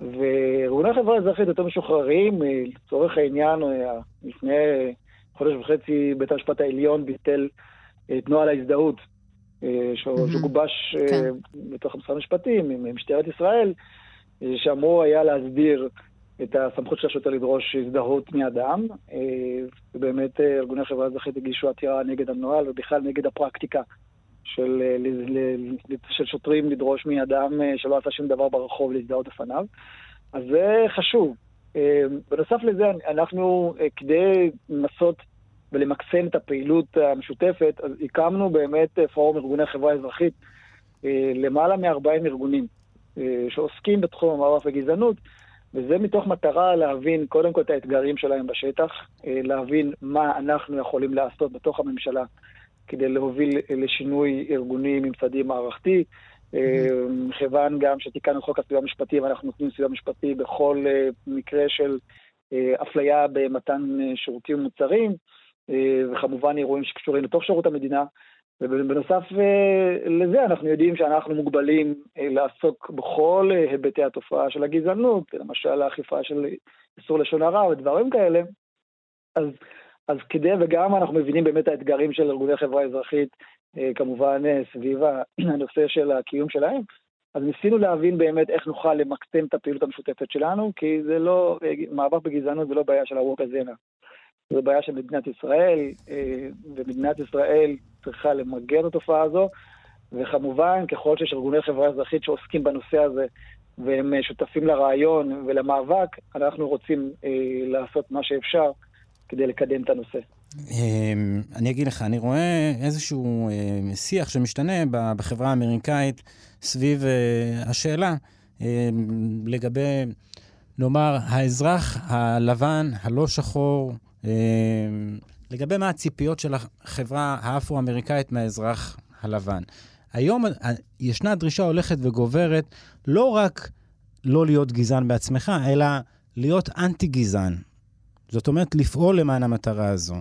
וארגוני חברה אזרחית יותר משוחררים, לצורך העניין, לפני חודש וחצי בית המשפט העליון ביטל את נוהל ההזדהות, שגובש בתוך משרד המשפטים, עם משטרת ישראל, שאמרו היה להסדיר את הסמכות של השוטר לדרוש הזדהות מאדם. ובאמת ארגוני חברה אזרחית הגישו עתירה נגד הנוהל, ובכלל נגד הפרקטיקה. של, של שוטרים לדרוש מאדם שלא עשה שום דבר ברחוב להזדהות לפניו. אז זה חשוב. בנוסף לזה, אנחנו כדי לנסות ולמקסם את הפעילות המשותפת, אז הקמנו באמת פורום ארגוני חברה אזרחית, למעלה מ-ארבעים ארגונים שעוסקים בתחום המאבק בגזענות, וזה מתוך מטרה להבין קודם כל את האתגרים שלהם בשטח, להבין מה אנחנו יכולים לעשות בתוך הממשלה, כדי להוביל לשינוי ארגוני ממסדי מערכתי, מכיוון גם שתיקנו חוק הסיוע המשפטי, ואנחנו נותנים סיוע משפטי בכל מקרה של אפליה במתן שירותים ומוצרים, וכמובן אירועים שקשורים לתוך שירות המדינה, ובנוסף לזה אנחנו יודעים שאנחנו מוגבלים לעסוק בכל היבטי התופעה של הגזענות, למשל האכיפה של איסור לשון הרע ודברים כאלה, אז... אז כדי, וגם אנחנו מבינים באמת האתגרים של ארגוני חברה אזרחית, כמובן סביב הנושא של הקיום שלהם, אז ניסינו להבין באמת איך נוכל למקסם את הפעילות המשותפת שלנו, כי זה לא, מאבק בגזענות זה לא בעיה של הווקזנה, זה בעיה של מדינת ישראל, ומדינת ישראל צריכה למגר את התופעה הזו, וכמובן ככל שיש ארגוני חברה אזרחית שעוסקים בנושא הזה, והם שותפים לרעיון ולמאבק, אנחנו רוצים לעשות מה שאפשר, כדי לקדם את הנושא. אני אגיד לך, אני רואה איזשהו שיח שמשתנה בחברה האמריקאית סביב השאלה לגבי, נאמר, האזרח הלבן, הלא שחור, לגבי מה הציפיות של החברה האפרו-אמריקאית מהאזרח הלבן. היום ישנה דרישה הולכת וגוברת, לא רק לא להיות גזען בעצמך, אלא להיות אנטי-גזען. זאת אומרת, לפעול למען המטרה הזו.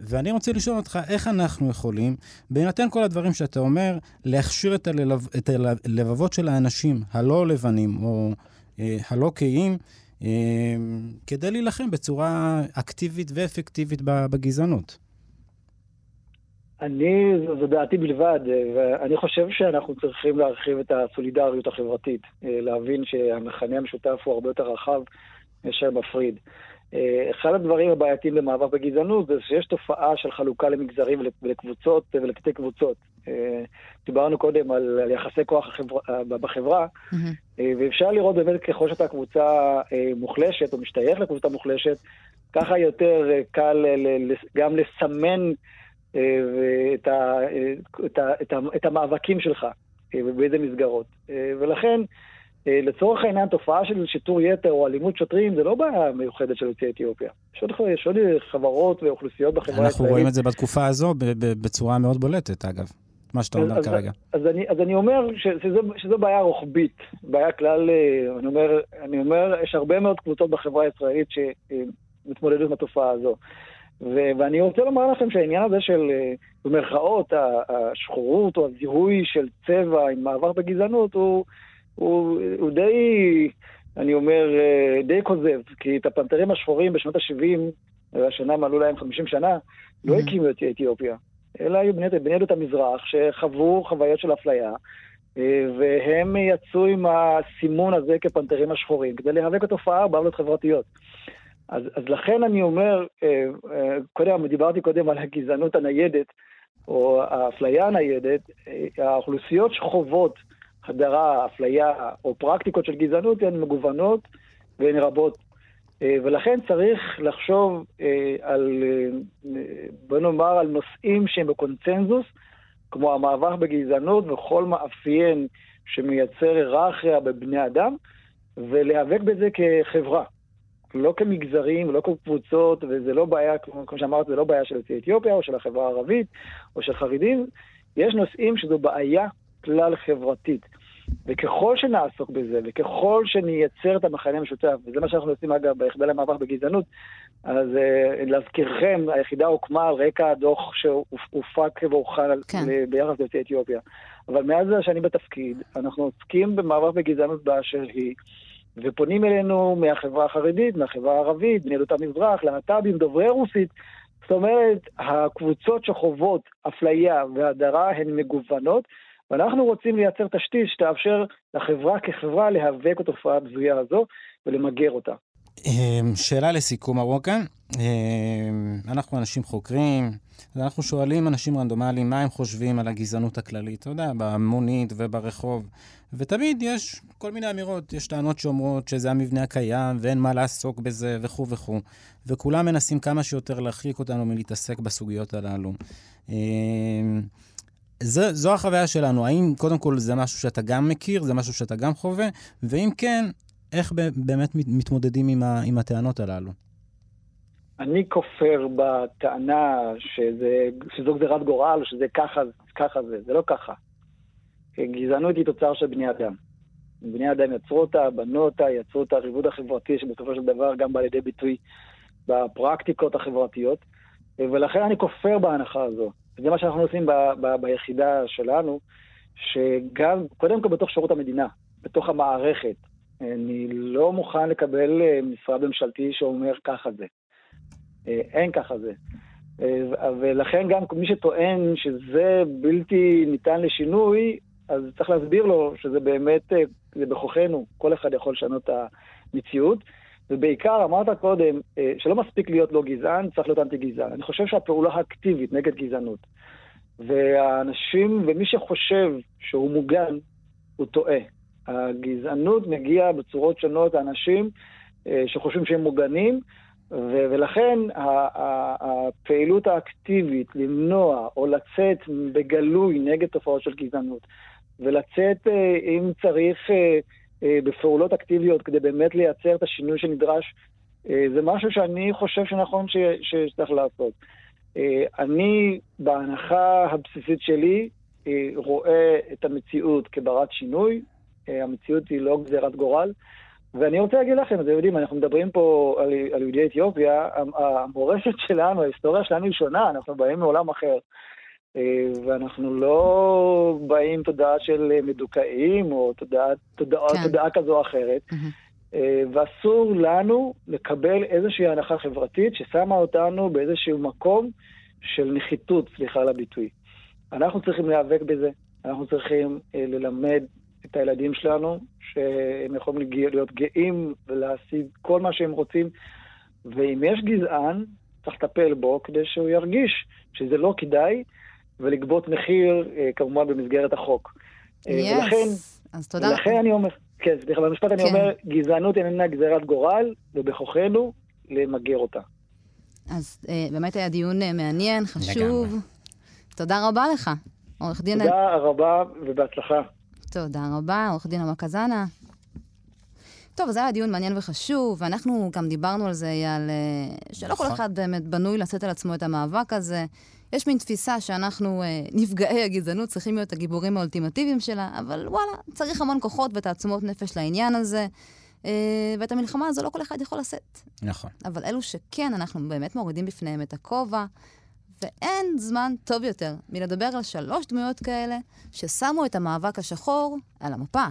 ואני רוצה לשאול אותך, איך אנחנו יכולים, בהינתן כל הדברים שאתה אומר, להכשיר את, הלבב, את הלבבות של האנשים, הלא לבנים או אה, הלא קיים, אה, כדי להילחם בצורה אקטיבית ואפקטיבית בגזענות? אני, זו דעתי בלבד, ואני חושב שאנחנו צריכים להרחיב את הסולידריות החברתית, להבין שהמכנה המשותף הוא הרבה יותר רחב שמפריד. אחד הדברים הבעייתיים במאבק בגזענות זה שיש תופעה של חלוקה למגזרים ולקבוצות ולקטי קבוצות. דיברנו קודם על, על יחסי כוח החבר... בחברה, mm-hmm. ואפשר לראות באמת ככל שאתה קבוצה מוחלשת או משתייך לקבוצה מוחלשת, ככה יותר קל גם לסמן את, ה... את, ה... את, ה... את המאבקים שלך ובאיזה מסגרות. ולכן, לצורך העניין, תופעה של שיטור יתר או אלימות שוטרים, זה לא בעיה מיוחדת של יוצאי אתיופיה. יש עוד חברות ואוכלוסיות בחברה הישראלית. אנחנו רואים את זה בתקופה הזו בצורה מאוד בולטת, אגב, מה שאתה אומר כרגע. אז אני אומר שזו בעיה רוחבית, בעיה כלל, אני אומר, יש הרבה מאוד קבוצות בחברה הישראלית שמתמודדות עם התופעה הזו. ואני רוצה לומר לכם שהעניין הזה של במרכאות, השחורות או הזיהוי של צבע עם מעבר בגזענות הוא... הוא, הוא די, אני אומר, די כוזב, כי את הפנתרים השחורים בשנות ה-שבעים, השנה מלאו להם חמישים שנה, לא הקימו את אתיופיה. אלא היו בני עדות המזרח שחוו חוויות של אפליה, והם יצאו עם הסימון הזה כפנתרים השחורים, כדי להיאבק התופעה בעוולות חברתיות. אז, אז לכן אני אומר, קודם, דיברתי קודם על הגזענות הניידת, או האפליה הניידת, האוכלוסיות שחוות הדרה, אפליה, או פרקטיקות של גזענות, הן מגוונות והן רבות. ולכן צריך לחשוב על, בוא נאמר, על נושאים שהם בקונצנזוס, כמו המאבק בגזענות וכל מאפיין שמייצר היררכיה בבני אדם, ולהיאבק בזה כחברה. לא כמגזרים, לא כקבוצות, וזה לא בעיה, כמו שאמרת, זה לא בעיה של אתיופיה, או של החברה הערבית, או של חרדים. יש נושאים שזו בעיה כלל חברתית. וככל שנעסוק בזה, וככל שנייצר את המחנה המשותף, וזה מה שאנחנו עושים אגב ביחידה למאבק בגזענות, אז להזכירכם, היחידה הוקמה על רקע הדוח שהופק והוכן כן. ביחס ליוצאי אתיופיה. אבל מאז שאני בתפקיד, אנחנו עוסקים במאבק בגזענות באשר היא, ופונים אלינו מהחברה החרדית, מהחברה הערבית, בנהלות המזרח, להט"בים, דוברי רוסית. זאת אומרת, הקבוצות שחוות אפליה והדרה הן מגוונות, ואנחנו רוצים לייצר תשתית שתאפשר לחברה כחברה להיאבק בתופעה הבזויה הזו ולמגר אותה. שאלה לסיכום הרוקן, אנחנו אנשים חוקרים, אנחנו שואלים אנשים רנדומליים מה הם חושבים על הגזענות הכללית, אתה יודע, במונית וברחוב, ותמיד יש כל מיני אמירות, יש טענות שאומרות שזה המבנה הקיים ואין מה לעסוק בזה וכו' וכו', וכולם מנסים כמה שיותר להרחיק אותנו מלהתעסק בסוגיות הללו. זו, זו החוויה שלנו, האם קודם כל זה משהו שאתה גם מכיר, זה משהו שאתה גם חווה, ואם כן, איך באמת מתמודדים עם, ה, עם הטענות הללו? אני כופר בטענה שזה, שזו גזירת גורל, שזה ככה, ככה זה, זה לא ככה. גזענות היא תוצר של בני אדם. בני אדם יצרו אותה, בנו אותה, יצרו אותה, הריבוד החברתי שבסופו של דבר גם בא לידי ביטוי בפרקטיקות החברתיות, ולכן אני כופר בהנחה הזו. וזה מה שאנחנו עושים ב, ב, ביחידה שלנו, שגם, קודם כל בתוך שירות המדינה, בתוך המערכת, אני לא מוכן לקבל משרד ממשלתי שאומר ככה זה. אין ככה זה. ולכן גם מי שטוען שזה בלתי ניתן לשינוי, אז צריך להסביר לו שזה באמת, זה בכוחנו, כל אחד יכול לשנות את המציאות. ובעיקר, אמרת קודם, שלא מספיק להיות לא גזען, צריך להיות אנטי גזען. אני חושב שהפעולה האקטיבית נגד גזענות, והאנשים, ומי שחושב שהוא מוגן, הוא טועה. הגזענות מגיעה בצורות שונות לאנשים שחושבים שהם מוגנים, ולכן הפעילות האקטיבית למנוע או לצאת בגלוי נגד תופעות של גזענות, ולצאת אם צריך בפעולות אקטיביות כדי באמת לייצר את השינוי שנדרש, זה משהו שאני חושב שנכון שצריך לעשות. אני בהנחה הבסיסית שלי רואה את המציאות כברת שינוי, המציאות היא לא גזירת גורל, ואני רוצה להגיד לכם, אתם יודעים, אנחנו מדברים פה על, על יהודי אתיופיה, המורשת שלנו, ההיסטוריה שלנו היא שונה, אנחנו באים מעולם אחר, ואנחנו לא באים תודעה של מדוקאים, או תודעה, תודעה, כן. תודעה כזו או אחרת, mm-hmm. ואסור לנו לקבל איזושהי הנחה חברתית, ששמה אותנו באיזשהו מקום של נחיתות, סליחה לביטוי. אנחנו צריכים להיאבק בזה, אנחנו צריכים ללמד, את הילדים שלנו, שהם יכולים להיות גאים ולהשיג כל מה שהם רוצים, ואם יש גזען, צריך לטפל בו כדי שהוא ירגיש שזה לא כדאי, ולגבות מחיר כמובן במסגרת החוק. Yes. ולכן, אז תודה. ולכן אני אומר, כן, סליחה, במשפט כן. אני אומר, גזענות איננה גזירת גורל, ובכוחנו למגר אותה. אז באמת היה דיון מעניין, חשוב. לגמרי. תודה רבה לך. עורך דין... תודה רבה ובהצלחה. תודה רבה, עורך דין המקזנה. טוב, אז היה דיון מעניין וחשוב, ואנחנו גם דיברנו על זה, על שלא כל אחד באמת בנוי לשאת על עצמו את המאבק הזה. יש מין תפיסה שאנחנו, נפגעי הגזענות, צריכים להיות הגיבורים האולטימטיביים שלה, אבל וואלה, צריך המון כוחות ותעצומות נפש לעניין הזה, ואת המלחמה הזו לא כל אחד יכול לשאת. נכון. אבל אלו שכן, אנחנו באמת מורידים בפניהם את הכובע, ואין זמן טוב יותר מלדבר על שלוש דמויות כאלה ששמו את המאבק השחור על המפה.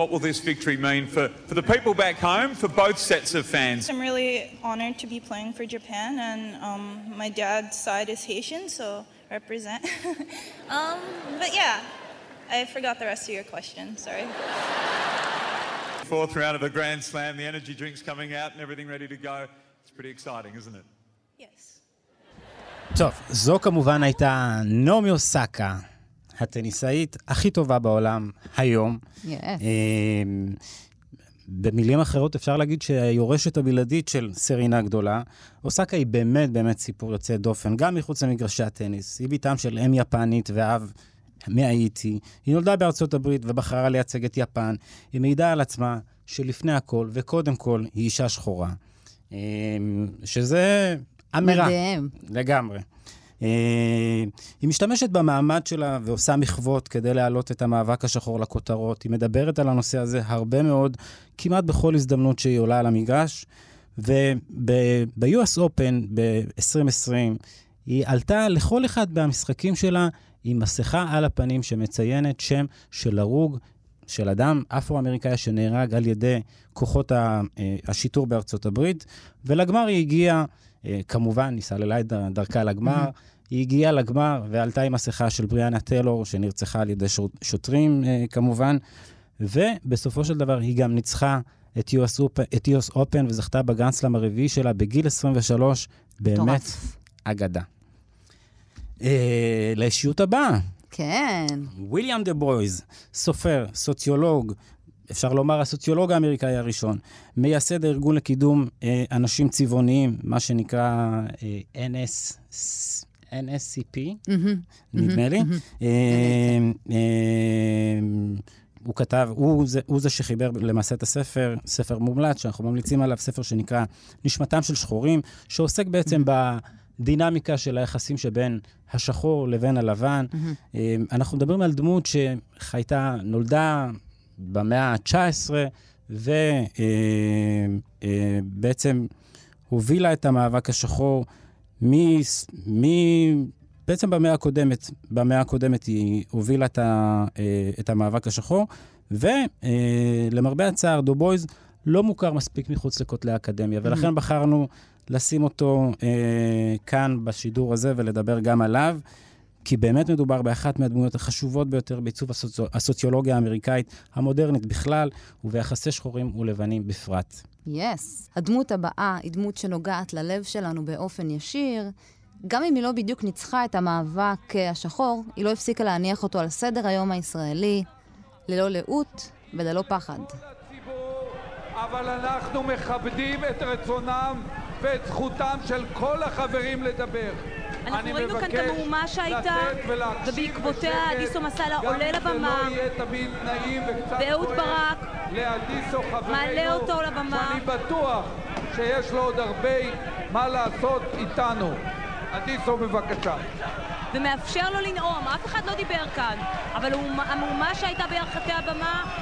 What will this victory mean for, for the people back home, for both sets of fans? I'm really honoured to be playing for Japan, and um, my dad's side is Haitian, so represent. um, but yeah, I forgot the rest of your question, sorry. Fourth round of a Grand Slam, the energy drink's coming out and everything ready to go. It's pretty exciting, isn't it? Yes. טוב, זו כמובן הייתה נעמי אוסקה, הטניסאית הכי טובה בעולם היום. Yes. במילים אחרות אפשר להגיד שהיורשת הבלעדית של סרינה הגדולה. אוסקה היא באמת באמת סיפור יוצא דופן, גם מחוץ למגרשי הטניס. היא ביתם של אם יפנית ואב מהאיטי. היא נולדה בארצות הברית ובחרה לייצג את יפן. היא מעידה על עצמה שלפני הכל וקודם כל היא אישה שחורה. שזה אמירה. מדהים. לגמרי. היא משתמשת במעמד שלה ועושה מחוות כדי להעלות את המאבק השחור לכותרות. היא מדברת על הנושא הזה הרבה מאוד, כמעט בכל הזדמנות שהיא עולה על המגרש. וב-יו אס Open ב-עשרים עשרים היא עלתה לכל אחד במשחקים שלה עם מסכה על הפנים שמציינת שם של הרוג של אדם אפרו-אמריקאי שנהרג על ידי כוחות השיטור בארצות הברית, ולגמר היא הגיעה, כמובן, היא סללה את דרכה לגמר, היא הגיעה לגמר ועלתה עם מסכה של בריאנה טלור, שנרצחה על ידי שוטרים, כמובן, ובסופו של דבר היא גם ניצחה את יו אס Open, וזכתה בגרנד סלאם הרביעי שלה בגיל עשרים ושלוש, באמת אגדה. לאישיות הבאה. כן. וויליאם דה בויז, סופר, סוציולוג, אפשר לומר הסוציולוג האמריקאי הראשון, מייסד הארגון לקידום אה, אנשים צבעוניים, מה שנקרא אה, אן אס סי פי, mm-hmm. נדמה לי. Mm-hmm. אה, אה, אה, הוא כתב, הוא זה, הוא זה שחיבר למעשה את הספר, ספר מומלץ, שאנחנו ממליצים עליו, ספר שנקרא נשמתם של שחורים, שעוסק בעצם mm-hmm. ב... דינמיקה של היחסים שבין השחור לבין הלבן. Mm-hmm. אנחנו מדברים על דמות שחייתה, נולדה במאה ה-תשע עשרה, ובעצם הובילה את המאבק השחור מ... מ... בעצם במאה הקודמת, במאה הקודמת היא הובילה את, ה... את המאבק השחור, ולמרבה הצער, דו בויז לא מוכר מספיק מחוץ לכותלי האקדמיה, mm-hmm. ולכן בחרנו לשים אותו אה, כאן בשידור הזה ולדבר גם עליו, כי באמת מדובר באחת מהדמויות החשובות ביותר בעיצוב הסוצ... הסוציולוגיה האמריקאית המודרנית בכלל, וביחסי שחורים ולבנים בפרט. יס. Yes. הדמות הבאה היא דמות שנוגעת ללב שלנו באופן ישיר. גם אם היא לא בדיוק ניצחה את המאבק השחור, היא לא הפסיקה להניח אותו על סדר היום הישראלי, ללא לאות וללא פחד. אבל אנחנו מכבדים את רצונם ואת זכותם של כל החברים לדבר. אנחנו ראינו כאן את המהומה שהייתה, ובעקבותיה אדיסו מסאלה עולה לבמה, ואהוד ברק מעלה אותו לבמה. ואני בטוח שיש לו עוד הרבה מה לעשות איתנו. אדיסו, בבקשה. ומאפשר לו לנאום, אף אחד לא דיבר כאן, אבל המהומה שהייתה בירכתי הבמה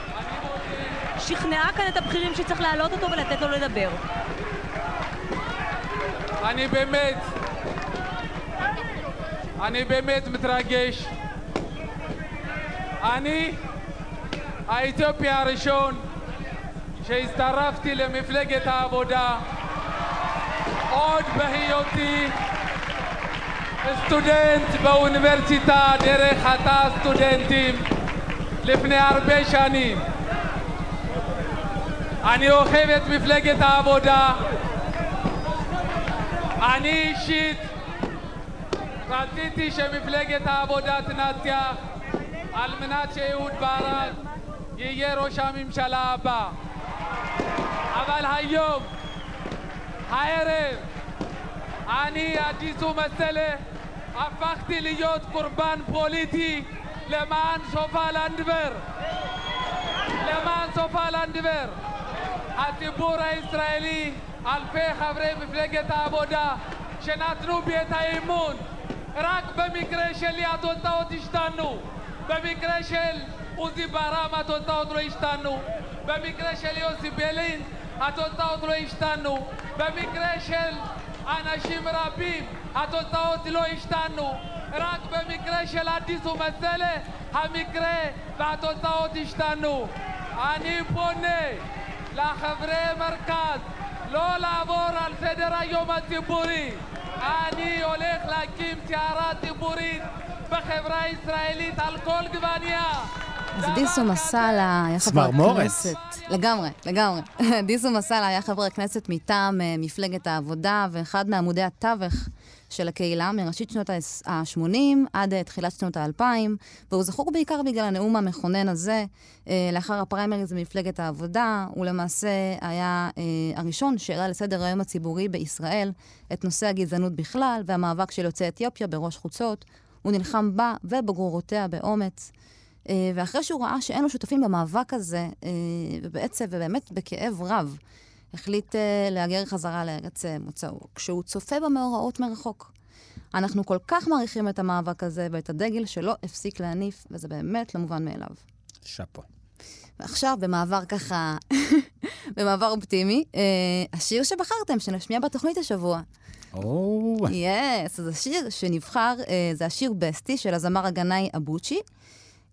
שכנעה כאן את הבחירים שצריך להעלות אותו ולתת לו לדבר. אני באמת, אני באמת מתרגש. אני האתיופי הראשון שהצטרפתי למפלגת העבודה עוד בהיותי סטודנט באוניברסיטה דרך התא הסטודנטים לפני הרבה שנים. אני אוהב את מפלגת העבודה. אני אישית רציתי שמפלגת העבודה תנצח על מנת שאהוד ברק יהיה ראש הממשלה הבא. אבל היום, הערב, אני, אדיסו מסאלה, הפכתי להיות קורבן פוליטי למען סופה לנדבר. למען סופה לנדבר. הציבור הישראלי, אלפי חברי מפלגת העבודה שנתנו בי את האמון. רק במקרה שלי התוצאות השתנו. במקרה של עוזי ברם התוצאות לא השתנו. במקרה של יוסי בלין התוצאות לא השתנו. במקרה של אנשים רבים התוצאות לא השתנו. רק במקרה של אדיסו מסאלה המקרה והתוצאות השתנו. אני פונה לחברי מרכז לא לעבור על סדר היום הציבורי. אני הולך להקים תיארה ציבורית בחברה הישראלית על כל גווניה. אז דיסו מסאלה היה חבר הכנסת, לגמרי, לגמרי. דיסו מסאלה היה חבר הכנסת מטעם מפלגת העבודה ואחד מעמודי התווך של הקהילה מראשית שנות ה-שמונים עד תחילת שנות ה-אלפיים, והוא זכור בעיקר בגלל הנאום המכונן הזה לאחר הפריימריז במפלגת העבודה. הוא למעשה היה הראשון שהראה לסדר היום הציבורי בישראל את נושא הגזענות בכלל והמאבק של יוצאי אתיופיה בראש חוצות. הוא נלחם בה ובגרורותיה באומץ, ואחרי שהוא ראה שאין לו שותפים במאבק הזה, ובעצם ובאמת בכאב רב, החליט להגר חזרה לארץ מוצאו, כשהוא צופה במאורעות מרחוק. אנחנו כל כך מעריכים את המאבק הזה, ואת הדגל שלא הפסיק להניף, וזה באמת לא מובן מאליו. שפו. ועכשיו, במעבר ככה, במעבר אופטימי, השיר שבחרתם, שנשמיע בתוכנית השבוע. או. Oh. יס, yes, אז השיר שנבחר, זה השיר בסטי של הזמר הגנאי אבוצ'י.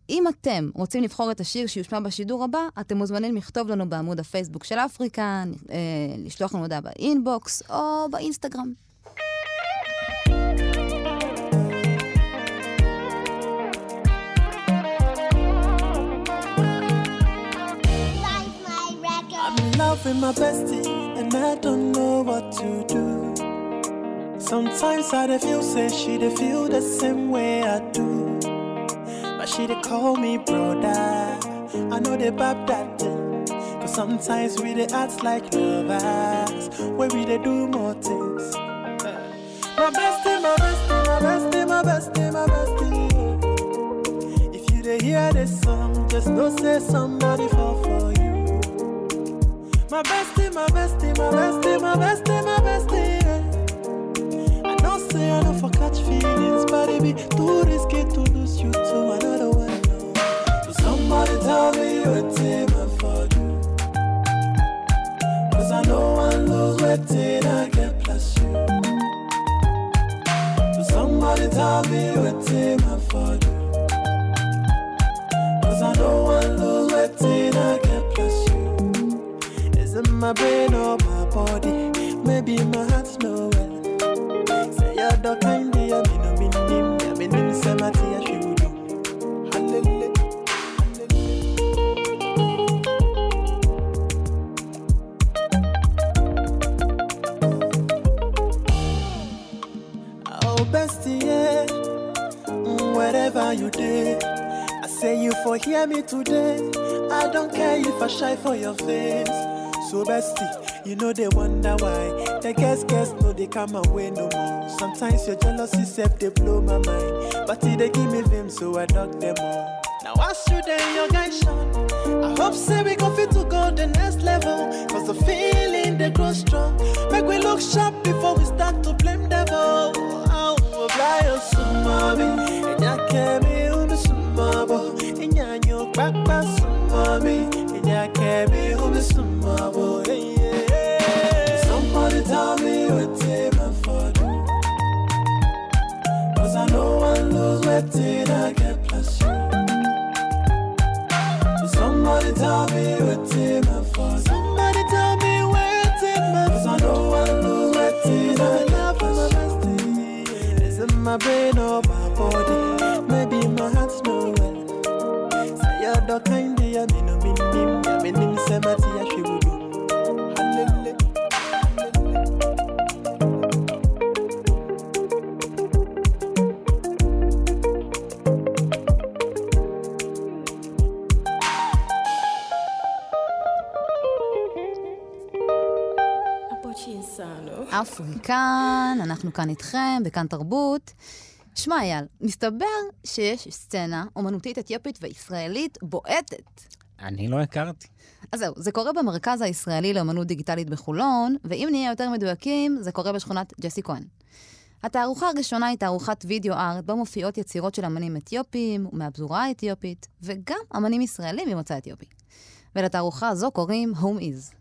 אם אתם רוצים לבחור את השיר שיושמע בשידור הבא, אתם מוזמנים לכתוב לנו בעמוד הפייסבוק של אפריקה, אה, לשלוח לנו הודעה באינבוקס או באינסטגרם. I'm loving my bestie and I don't know what to do. Sometimes I feel say she they feel the same way I do. But she dey call me brother, I know they bab that thing. Cause sometimes we dey act like lovers, where we dey do more things. My bestie, my bestie, my bestie, my bestie, my bestie. If you dey hear this song, just know say somebody fall for you. My bestie, my bestie, my bestie, my bestie, my bestie. I know say I know for catch feelings, but it be too risky to lose you too. Somebody tell me wetin I for you. Cause I know I lose wetin I get plus you. But somebody tell me wetin I for you. Cause I know I lose wetin I get plus you. Is it my brain or my body? Maybe my heart's no well. Say you're the kind of I've been on me, I've been in the same I should do. Hallelujah. Wherever you dey, I say you for hear me today. I don't care if I shy for your face. So bestie, you know they wonder why. They guess, guess, no, they come away no more. Sometimes your jealousy self, they blow my mind. But they give me them, so I knock them all. Now I shoot them, your guy shot. I hope say we go fit to go the next level. Cause the feeling, they grow strong. Make we look sharp before we start to blame devil. Oh, I'll summon me. Kemi umusumabo inyanyo kwakwa sumami inyakemi umusumabo yeah. Somebody tell me wetin I for do. Cause I know I lose wetin I get plus you. Somebody tell me wetin I for do. Somebody tell me wetin I for do. Cause I know I lose wetin I get plus you. Is it my brain or my body? The kind they have been on me, I've been in the same as I should do. אפוי כאן, אנחנו כאן איתכם, בכאן תרבות. שמע אייל, מסתבר שיש סצנה אומנותית אתיופית וישראלית בועטת. אני לא הכרתי. אז זהו, זה קורה במרכז הישראלי לאומנות דיגיטלית בחולון, ואם נהיה יותר מדויקים, זה קורה בשכונת ג'סי כהן. התערוכה הראשונה היא תערוכת וידאו ארט, בה מופיעות יצירות של אמנים אתיופיים ומהפזורה האתיופית, וגם אמנים ישראלים ממוצא אתיופי. ולתערוכה הזו קוראים Home Is.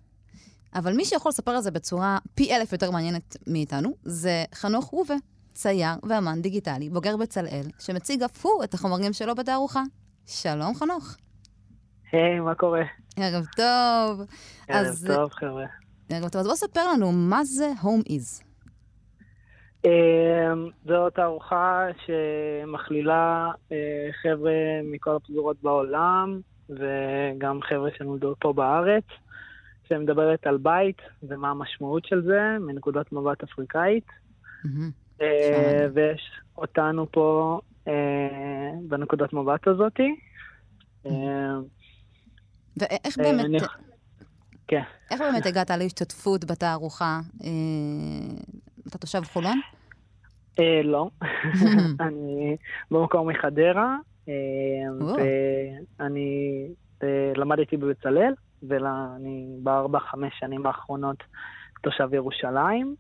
אבל מי שיכול לספר על זה בצורה פי אלף יותר מעניינת מאיתנו, זה חנוך רובה. צייר ואמן דיגיטלי, בוגר בצלאל, שמציג אף הוא את החומרים שלו בתערוכה. שלום חנוך. היי, hey, מה קורה? ערב טוב. ערב אז... טוב, חבר'ה. ערב טוב. אז בוא ספר לנו, מה זה Home Is? זאת ארוחה שמכלילה חבר'ה מכל הפזורות בעולם, וגם חבר'ה שנולדו פה בארץ, שמדברת על בית, ומה המשמעות של זה, מנקודת מבט אפריקאית. ויש אותנו פה בנקודת מבט הזאת. ואיך באמת... כן. איך באמת הגעת להשתתפות בתערוכה? אתה תושב חולון? לא. אני במקום מחדרה, ואני למדתי בבצלאל, ואני בארבע, חמש שנים האחרונות תושב ירושלים,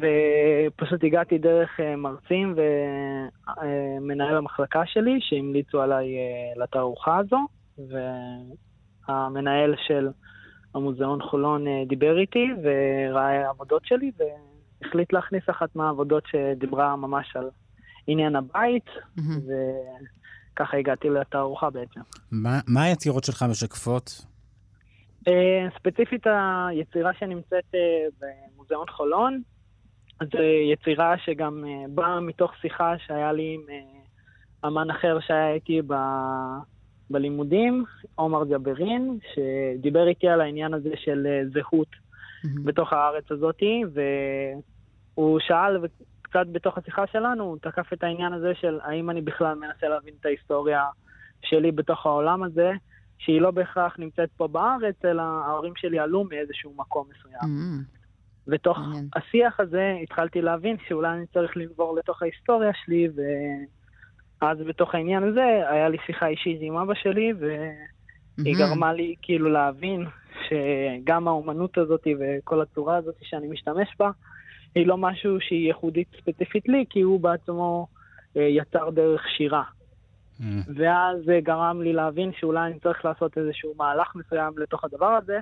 ופשוט הגעתי דרך מרצים ומנהל המחלקה שלי, שהמליצו עליי לתערוכה הזו, והמנהל של המוזיאון חולון דיבר איתי וראה העבודות שלי, והחליט להכניס אחת מהעבודות שדיברה ממש על עניין הבית, וככה הגעתי לתערוכה בעצם. מה היצירות שלך משקפות? ספציפית היצירה שנמצאת במוזיאון חולון, זו יצירה שגם באה מתוך שיחה שהיה לי עם אמן אחר שהיה איתי ב... בלימודים, עומר גברין, שדיבר איתי על העניין הזה של זהות בתוך הארץ הזאת, והוא שאל, וקצת בתוך השיחה שלנו, הוא תקף את העניין הזה של האם אני בכלל מנסה להבין את ההיסטוריה שלי בתוך העולם הזה, שהיא לא בהכרח נמצאת פה בארץ, אלא ההורים שלי עלו מאיזשהו מקום מסוים. ותוך השיח הזה התחלתי להבין שאולי אני צריך לנבור לתוך ההיסטוריה שלי, ו... אז בתוך העניין הזה היה לי שיחה אישית עם אבא שלי, והיא גרמה לי כאילו להבין שגם האומנות הזאת וכל הצורה הזאת שאני משתמש בה, היא לא משהו שהיא ייחודית ספציפית לי, כי הוא בעצמו יצר דרך שירה. ואז זה גרם לי להבין שאולי אני צריך לעשות איזשהו מהלך מסוים לתוך הדבר הזה,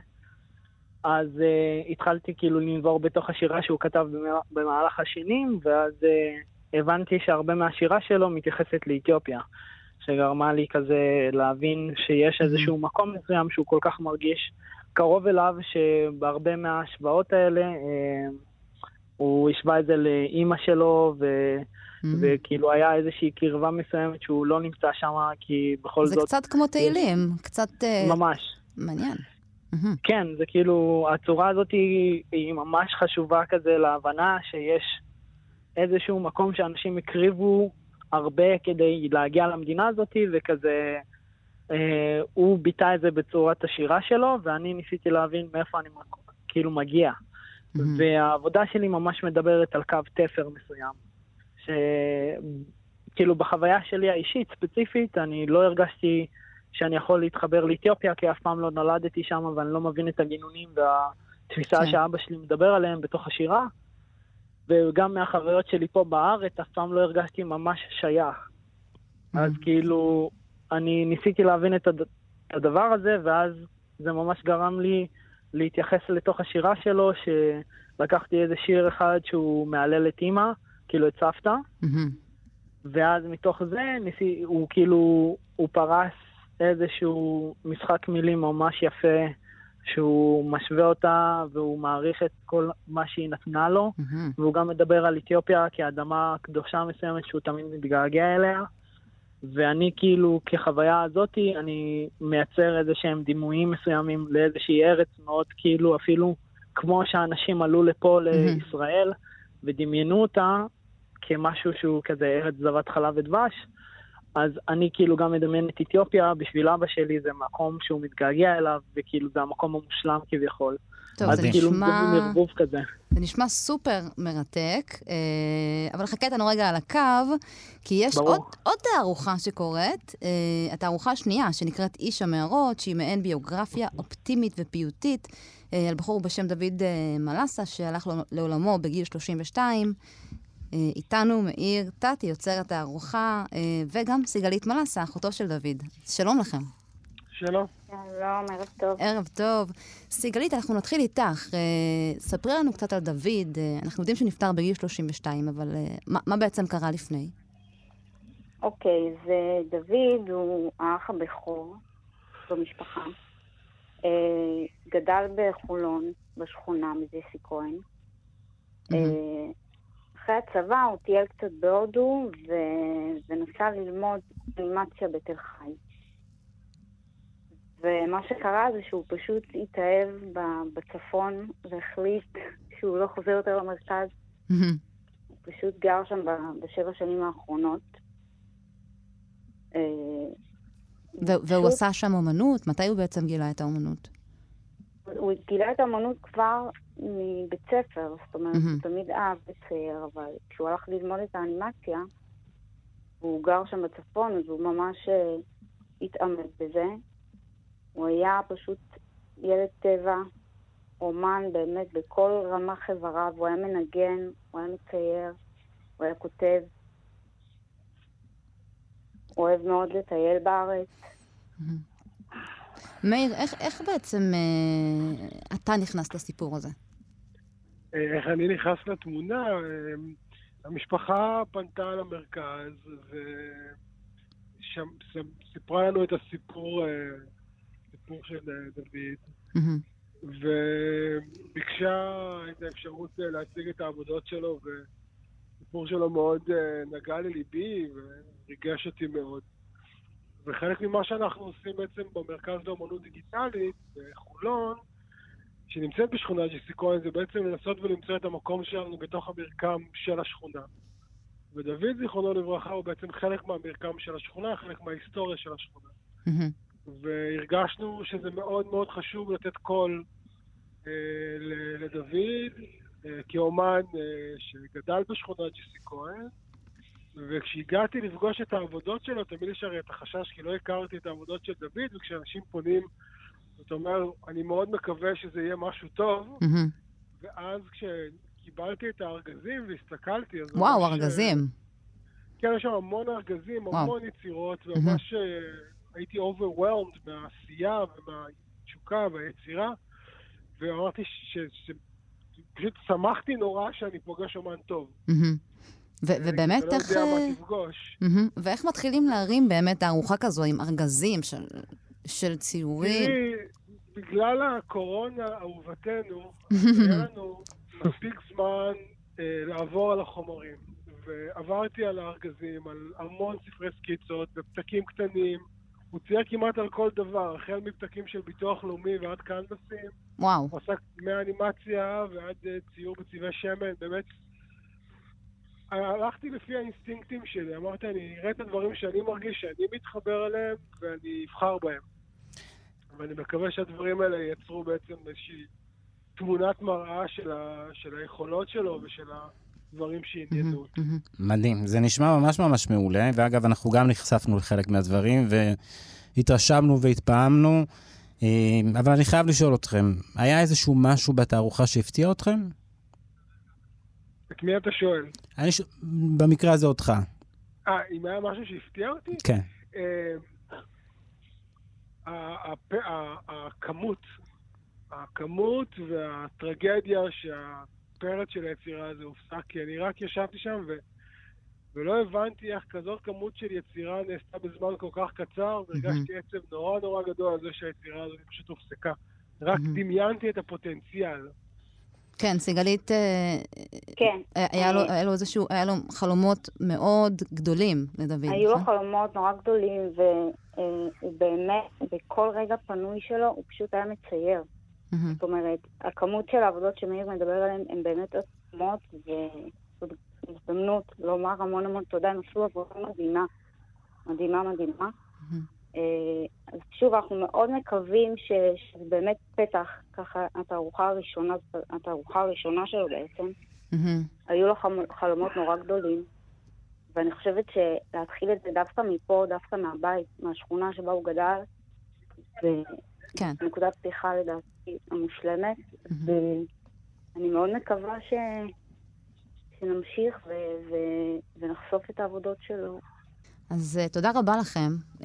אז uh, התחלתי כאילו לנבור בתוך השירה שהוא כתב במה, במהלך השנים, ואז... Uh, הבנתי שהרבה מהשירה שלו מתייחסת לאתיופיה, שגרמה לי כזה להבין שיש איזשהו מקום מסוים שהוא כל כך מרגיש קרוב אליו, שבהרבה מההשוואות האלה אה, הוא השווה את זה לאימא שלו, ו, mm-hmm. וכאילו היה איזושהי קרבה מסוימת שהוא לא נמצא שם, כי בכל זה זאת... זה קצת כמו תהילים, יש... קצת... ממש. מעניין. Mm-hmm. כן, זה כאילו, הצורה הזאת היא, היא ממש חשובה כזה להבנה שיש... איזשהו מקום שאנשים הקריבו הרבה כדי להגיע למדינה הזאת, וכזה, אה, הוא ביטא את זה בצורת השירה שלו, ואני ניסיתי להבין מאיפה אני כאילו מגיע. Mm-hmm. והעבודה שלי ממש מדברת על קו תפר מסוים, שכאילו בחוויה שלי האישית, ספציפית, אני לא הרגשתי שאני יכול להתחבר לאתיופיה, כי אף פעם לא נולדתי שם, אבל אני לא מבין את הגינונים והתפיסה okay. שהאבא שלי מדבר עליהם בתוך השירה, וגם מהחוויות שלי פה בארץ, אף פעם לא הרגשתי ממש שייך. Mm-hmm. אז כאילו, אני ניסיתי להבין את הד... הדבר הזה, ואז זה ממש גרם לי להתייחס לתוך השירה שלו, שלקחתי איזה שיר אחד שהוא מעלל את אמא, כאילו את סבתא, mm-hmm. ואז מתוך זה ניסי... הוא כאילו, הוא פרס איזשהו משחק מילים ממש יפה, שהוא משווה אותה, והוא מעריך את כל מה שהיא נתנה לו, mm-hmm. והוא גם מדבר על אתיופיה כאדמה קדושה מסוימת שהוא תמיד מתגעגע אליה, ואני כאילו כחוויה הזאת, אני מייצר איזה שהם דימויים מסוימים לאיזושהי ארץ מאוד כאילו, אפילו כמו שאנשים עלו לפה לישראל, mm-hmm. ודמיינו אותה כמשהו שהוא כזה ארץ זבת חלב ודבש, אז אני כאילו גם מדמיין את אתיופיה, בשביל אבא שלי זה מקום שהוא מתגעגע אליו, וכאילו זה המקום המושלם כביכול. טוב, אז זה כאילו נשמע... זה מרבוב כזה. זה נשמע סופר מרתק, אבל חכה איתנו רגע על הקו, כי יש ברור. עוד, עוד תערוכה שקורית, התערוכה השנייה, שנקראת איש המערות, שהיא מעין ביוגרפיה אופטימית ופיוטית, על בחור בשם דוד מלאסה, שהלך לעולמו בגיל שלושים ושתיים, איתנו מאיר תתי, יוצרת הארוחה, וגם סיגלית מלאסה, אחותו של דוד. שלום לכם. שלום. שלום, ערב טוב. ערב טוב. סיגלית, אנחנו נתחיל איתך. ספרי לנו קצת על דוד. אנחנו יודעים שנפטר בגיל שלושים ושתיים, אבל מה, מה בעצם קרה לפני? אוקיי, זה דוד, הוא האח הבכור במשפחה. גדל בחולון, בשכונה מזיסי כהן. אחרי הצבא הוא טייל קצת בהודו, ונסע ללמוד אנימציה בתל חי. ומה שקרה זה שהוא פשוט התאהב בצפון, והחליט שהוא לא חוזר יותר למרכז. הוא פשוט גר שם בשבע שנים האחרונות. והוא עשה שם אומנות? מתי הוא בעצם גילה את האומנות? הוא גילה את האומנות כבר מבית ספר, זאת אומרת, הוא תמיד אהב לצייר, אבל כשהוא הלך ללמוד את האנימציה, והוא גר שם בצפון, אז הוא ממש התאמץ בזה. הוא היה פשוט ילד טבע, אומן באמת בכל רמה חבריו, הוא היה מנגן, הוא היה מצייר, הוא היה כותב. הוא אוהב מאוד לטייל בארץ. מאיר, איך, איך בעצם אה, אתה נכנס לסיפור הזה? איך אני נכנס לתמונה? אה, המשפחה פנתה למרכז, וסיפרה לנו את הסיפור... אה, סיפור של דוד, וביקשה את האפשרות להציג את העבודות שלו, וסיפור שלו מאוד נגע לליבי וריגש אותי מאוד. וחלק ממה שאנחנו עושים בעצם במרכז לאומנות דיגיטלית בחולון, שנמצאת בשכונה ג'סי כהן, זה בעצם לנסות ולמצוא את המקום שלנו בתוך המרקם של השכונה. ודוד זיכרונו לברכה הוא בעצם חלק מהמרקם של השכונה, חלק מההיסטוריה של השכונה. והרגשנו שזה מאוד מאוד חשוב לתת קול אה, לדוד, אה, כאומן אה, שגדל בשכונת ג'סי כהן. וכשהגעתי לפגוש את העבודות שלו, תמיד יש הרי את החשש, כי לא הכרתי את העבודות של דוד, וכשאנשים פונים, זאת אומרת, אני מאוד מקווה שזה יהיה משהו טוב. Mm-hmm. ואז כשקיבלתי את הארגזים והסתכלתי... אז וואו, ארגזים. ש... כן, יש שם המון ארגזים, וואו. המון יצירות, וממש... Mm-hmm. הייתי overwhelmed מהעשייה ומהתשוקה והיצירה, ואמרתי שפשוט שמחתי נורא שאני פוגש אומן טוב. ובאמת איך... אני לא יודע מה תפגוש. ואיך מתחילים להרים באמת הארוחה כזו עם ארגזים של ציורים? בגלל הקורונה אהובתנו, היה לנו מספיק זמן לעבור על החומרים. ועברתי על הארגזים, על המון ספרי סקיצות ופתקים קטנים. הוא צייר כמעט על כל דבר, החל מפתקים של ביטוח לאומי ועד קנבסים. וואו. הוא עסק מאנימציה ועד ציור בצבעי שמן, באמת. הלכתי לפי האינסטינקטים שלי, אמרתי, אני אראה את הדברים שאני מרגיש שאני מתחבר אליהם ואני אבחר בהם. ואני מקווה שהדברים האלה ייצרו בעצם איזושהי תמונת מראה של, ה... של היכולות שלו ושל ה... דברים שעניינו אותי. מדהים, זה נשמע ממש ממש מעולה, ואגב, אנחנו גם נחשפנו לחלק מהדברים, והתרשמנו והתפעמנו, אבל אני חייב לשאול אתכם, היה איזשהו משהו בתערוכה שהפתיע אתכם? את מי אתה שואל? במקרה הזה אותך. אה, אם היה משהו שהפתיע אותי? כן. הכמות, הכמות והטרגדיה שה... פרט של היצירה הזו הופסק, כי אני רק ישבתי שם ו... ולא הבנתי איך כזאת כמות של יצירה נעשתה בזמן כל כך קצר, והרגשתי mm-hmm. עצב נורא נורא גדול על זה שהיצירה הזו פשוט הופסקה. רק mm-hmm. דמיינתי את הפוטנציאל. כן, סיגלית, כן. היה, לו, היה, לו איזשהו, היה לו חלומות מאוד גדולים לדוד. היו לו חלומות נורא גדולים, ובאמת, בכל רגע פנוי שלו הוא פשוט היה מצייר. Mm-hmm. זאת אומרת, הכמות של העבודות שמאיר מדבר עליהן הן באמת עצמות, וזאת הזדמנות לומר המון המון תודה, הם עשו עבודה מדהימה, מדהימה מדהימה. Mm-hmm. אז שוב, אנחנו מאוד מקווים שזה באמת פתח, ככה התערוכה הראשונה, התערוכה הראשונה שלו בעצם, mm-hmm. היו לו חלומות נורא גדולים, ואני חושבת שלהתחיל את זה דווקא מפה, דווקא מהבית, מהשכונה שבה הוא גדל, ו... כן. נקודת פתיחה לדעתי המושלמת, mm-hmm. ואני מאוד מקווה ש... שנמשיך ו... ו... ונחשוף את העבודות שלו. אז uh, תודה רבה לכם. Uh,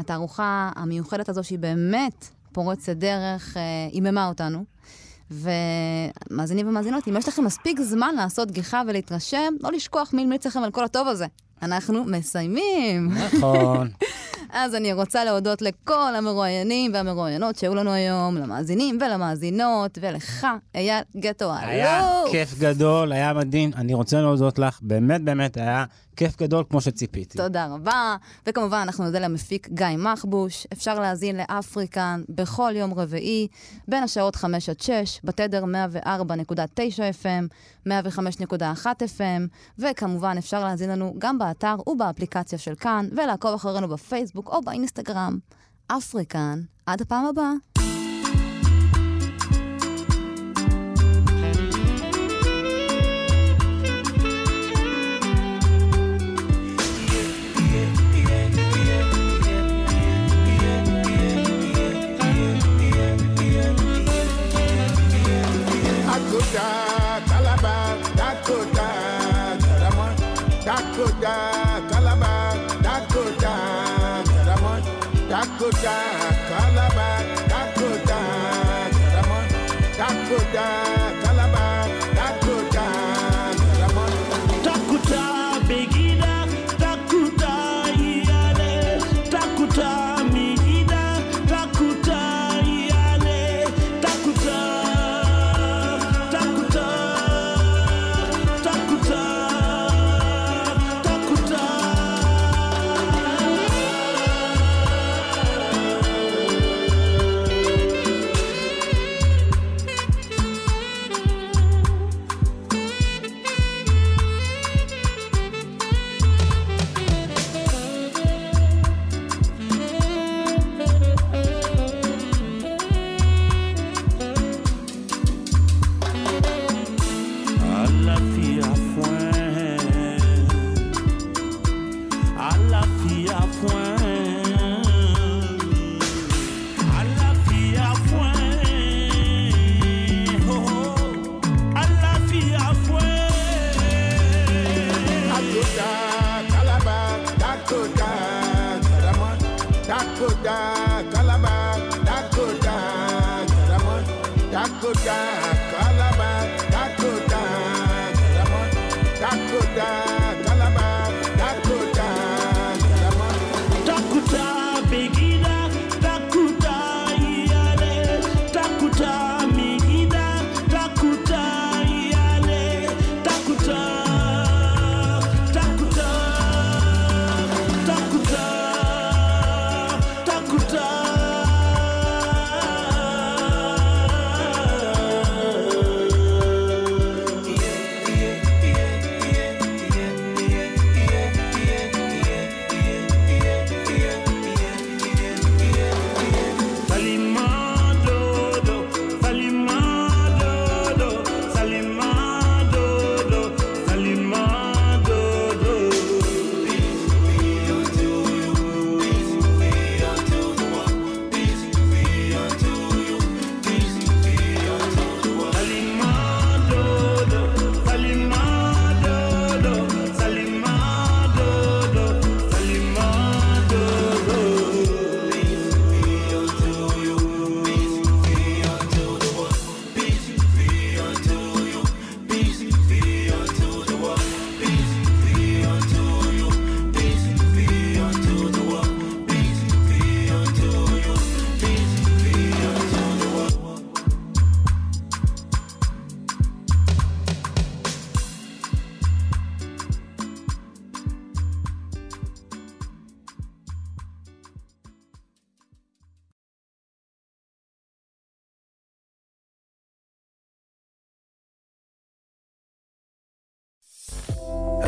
התערוכה המיוחדת הזו שהיא באמת פורצת דרך, uh, איממה אותנו. ומאזינים ומאזינות, אם יש לכם מספיק זמן לעשות גיחה ולהתרשם, לא לשכוח מי מליץ לכם על כל הטוב הזה. אנחנו מסיימים. נכון. אז אני רוצה להודות לכל המרואיינים והמרואיינות שהיו לנו היום, למאזינים ולמאזינות, ולך, אייל גטו. היה כיף גדול, היה מדהים. אני רוצה להודות לך, באמת באמת היה כיף גדול כמו שציפיתי. תודה רבה. וכמובן אנחנו נודה למפיק גיא מחבוש. אפשר להזין לאפריקן בכל יום רביעי, בין השעות חמש עד שש, בתדר מאה וארבע נקודה תשע אף אם, מאה וחמש נקודה אחת אף אם, וכמובן אפשר להזין לנו גם באתר ובאפליקציה של כאן, ולעקוב אחרינו בפייסבוק או באינסטגרם. אפריקן, עד הפעם הבאה.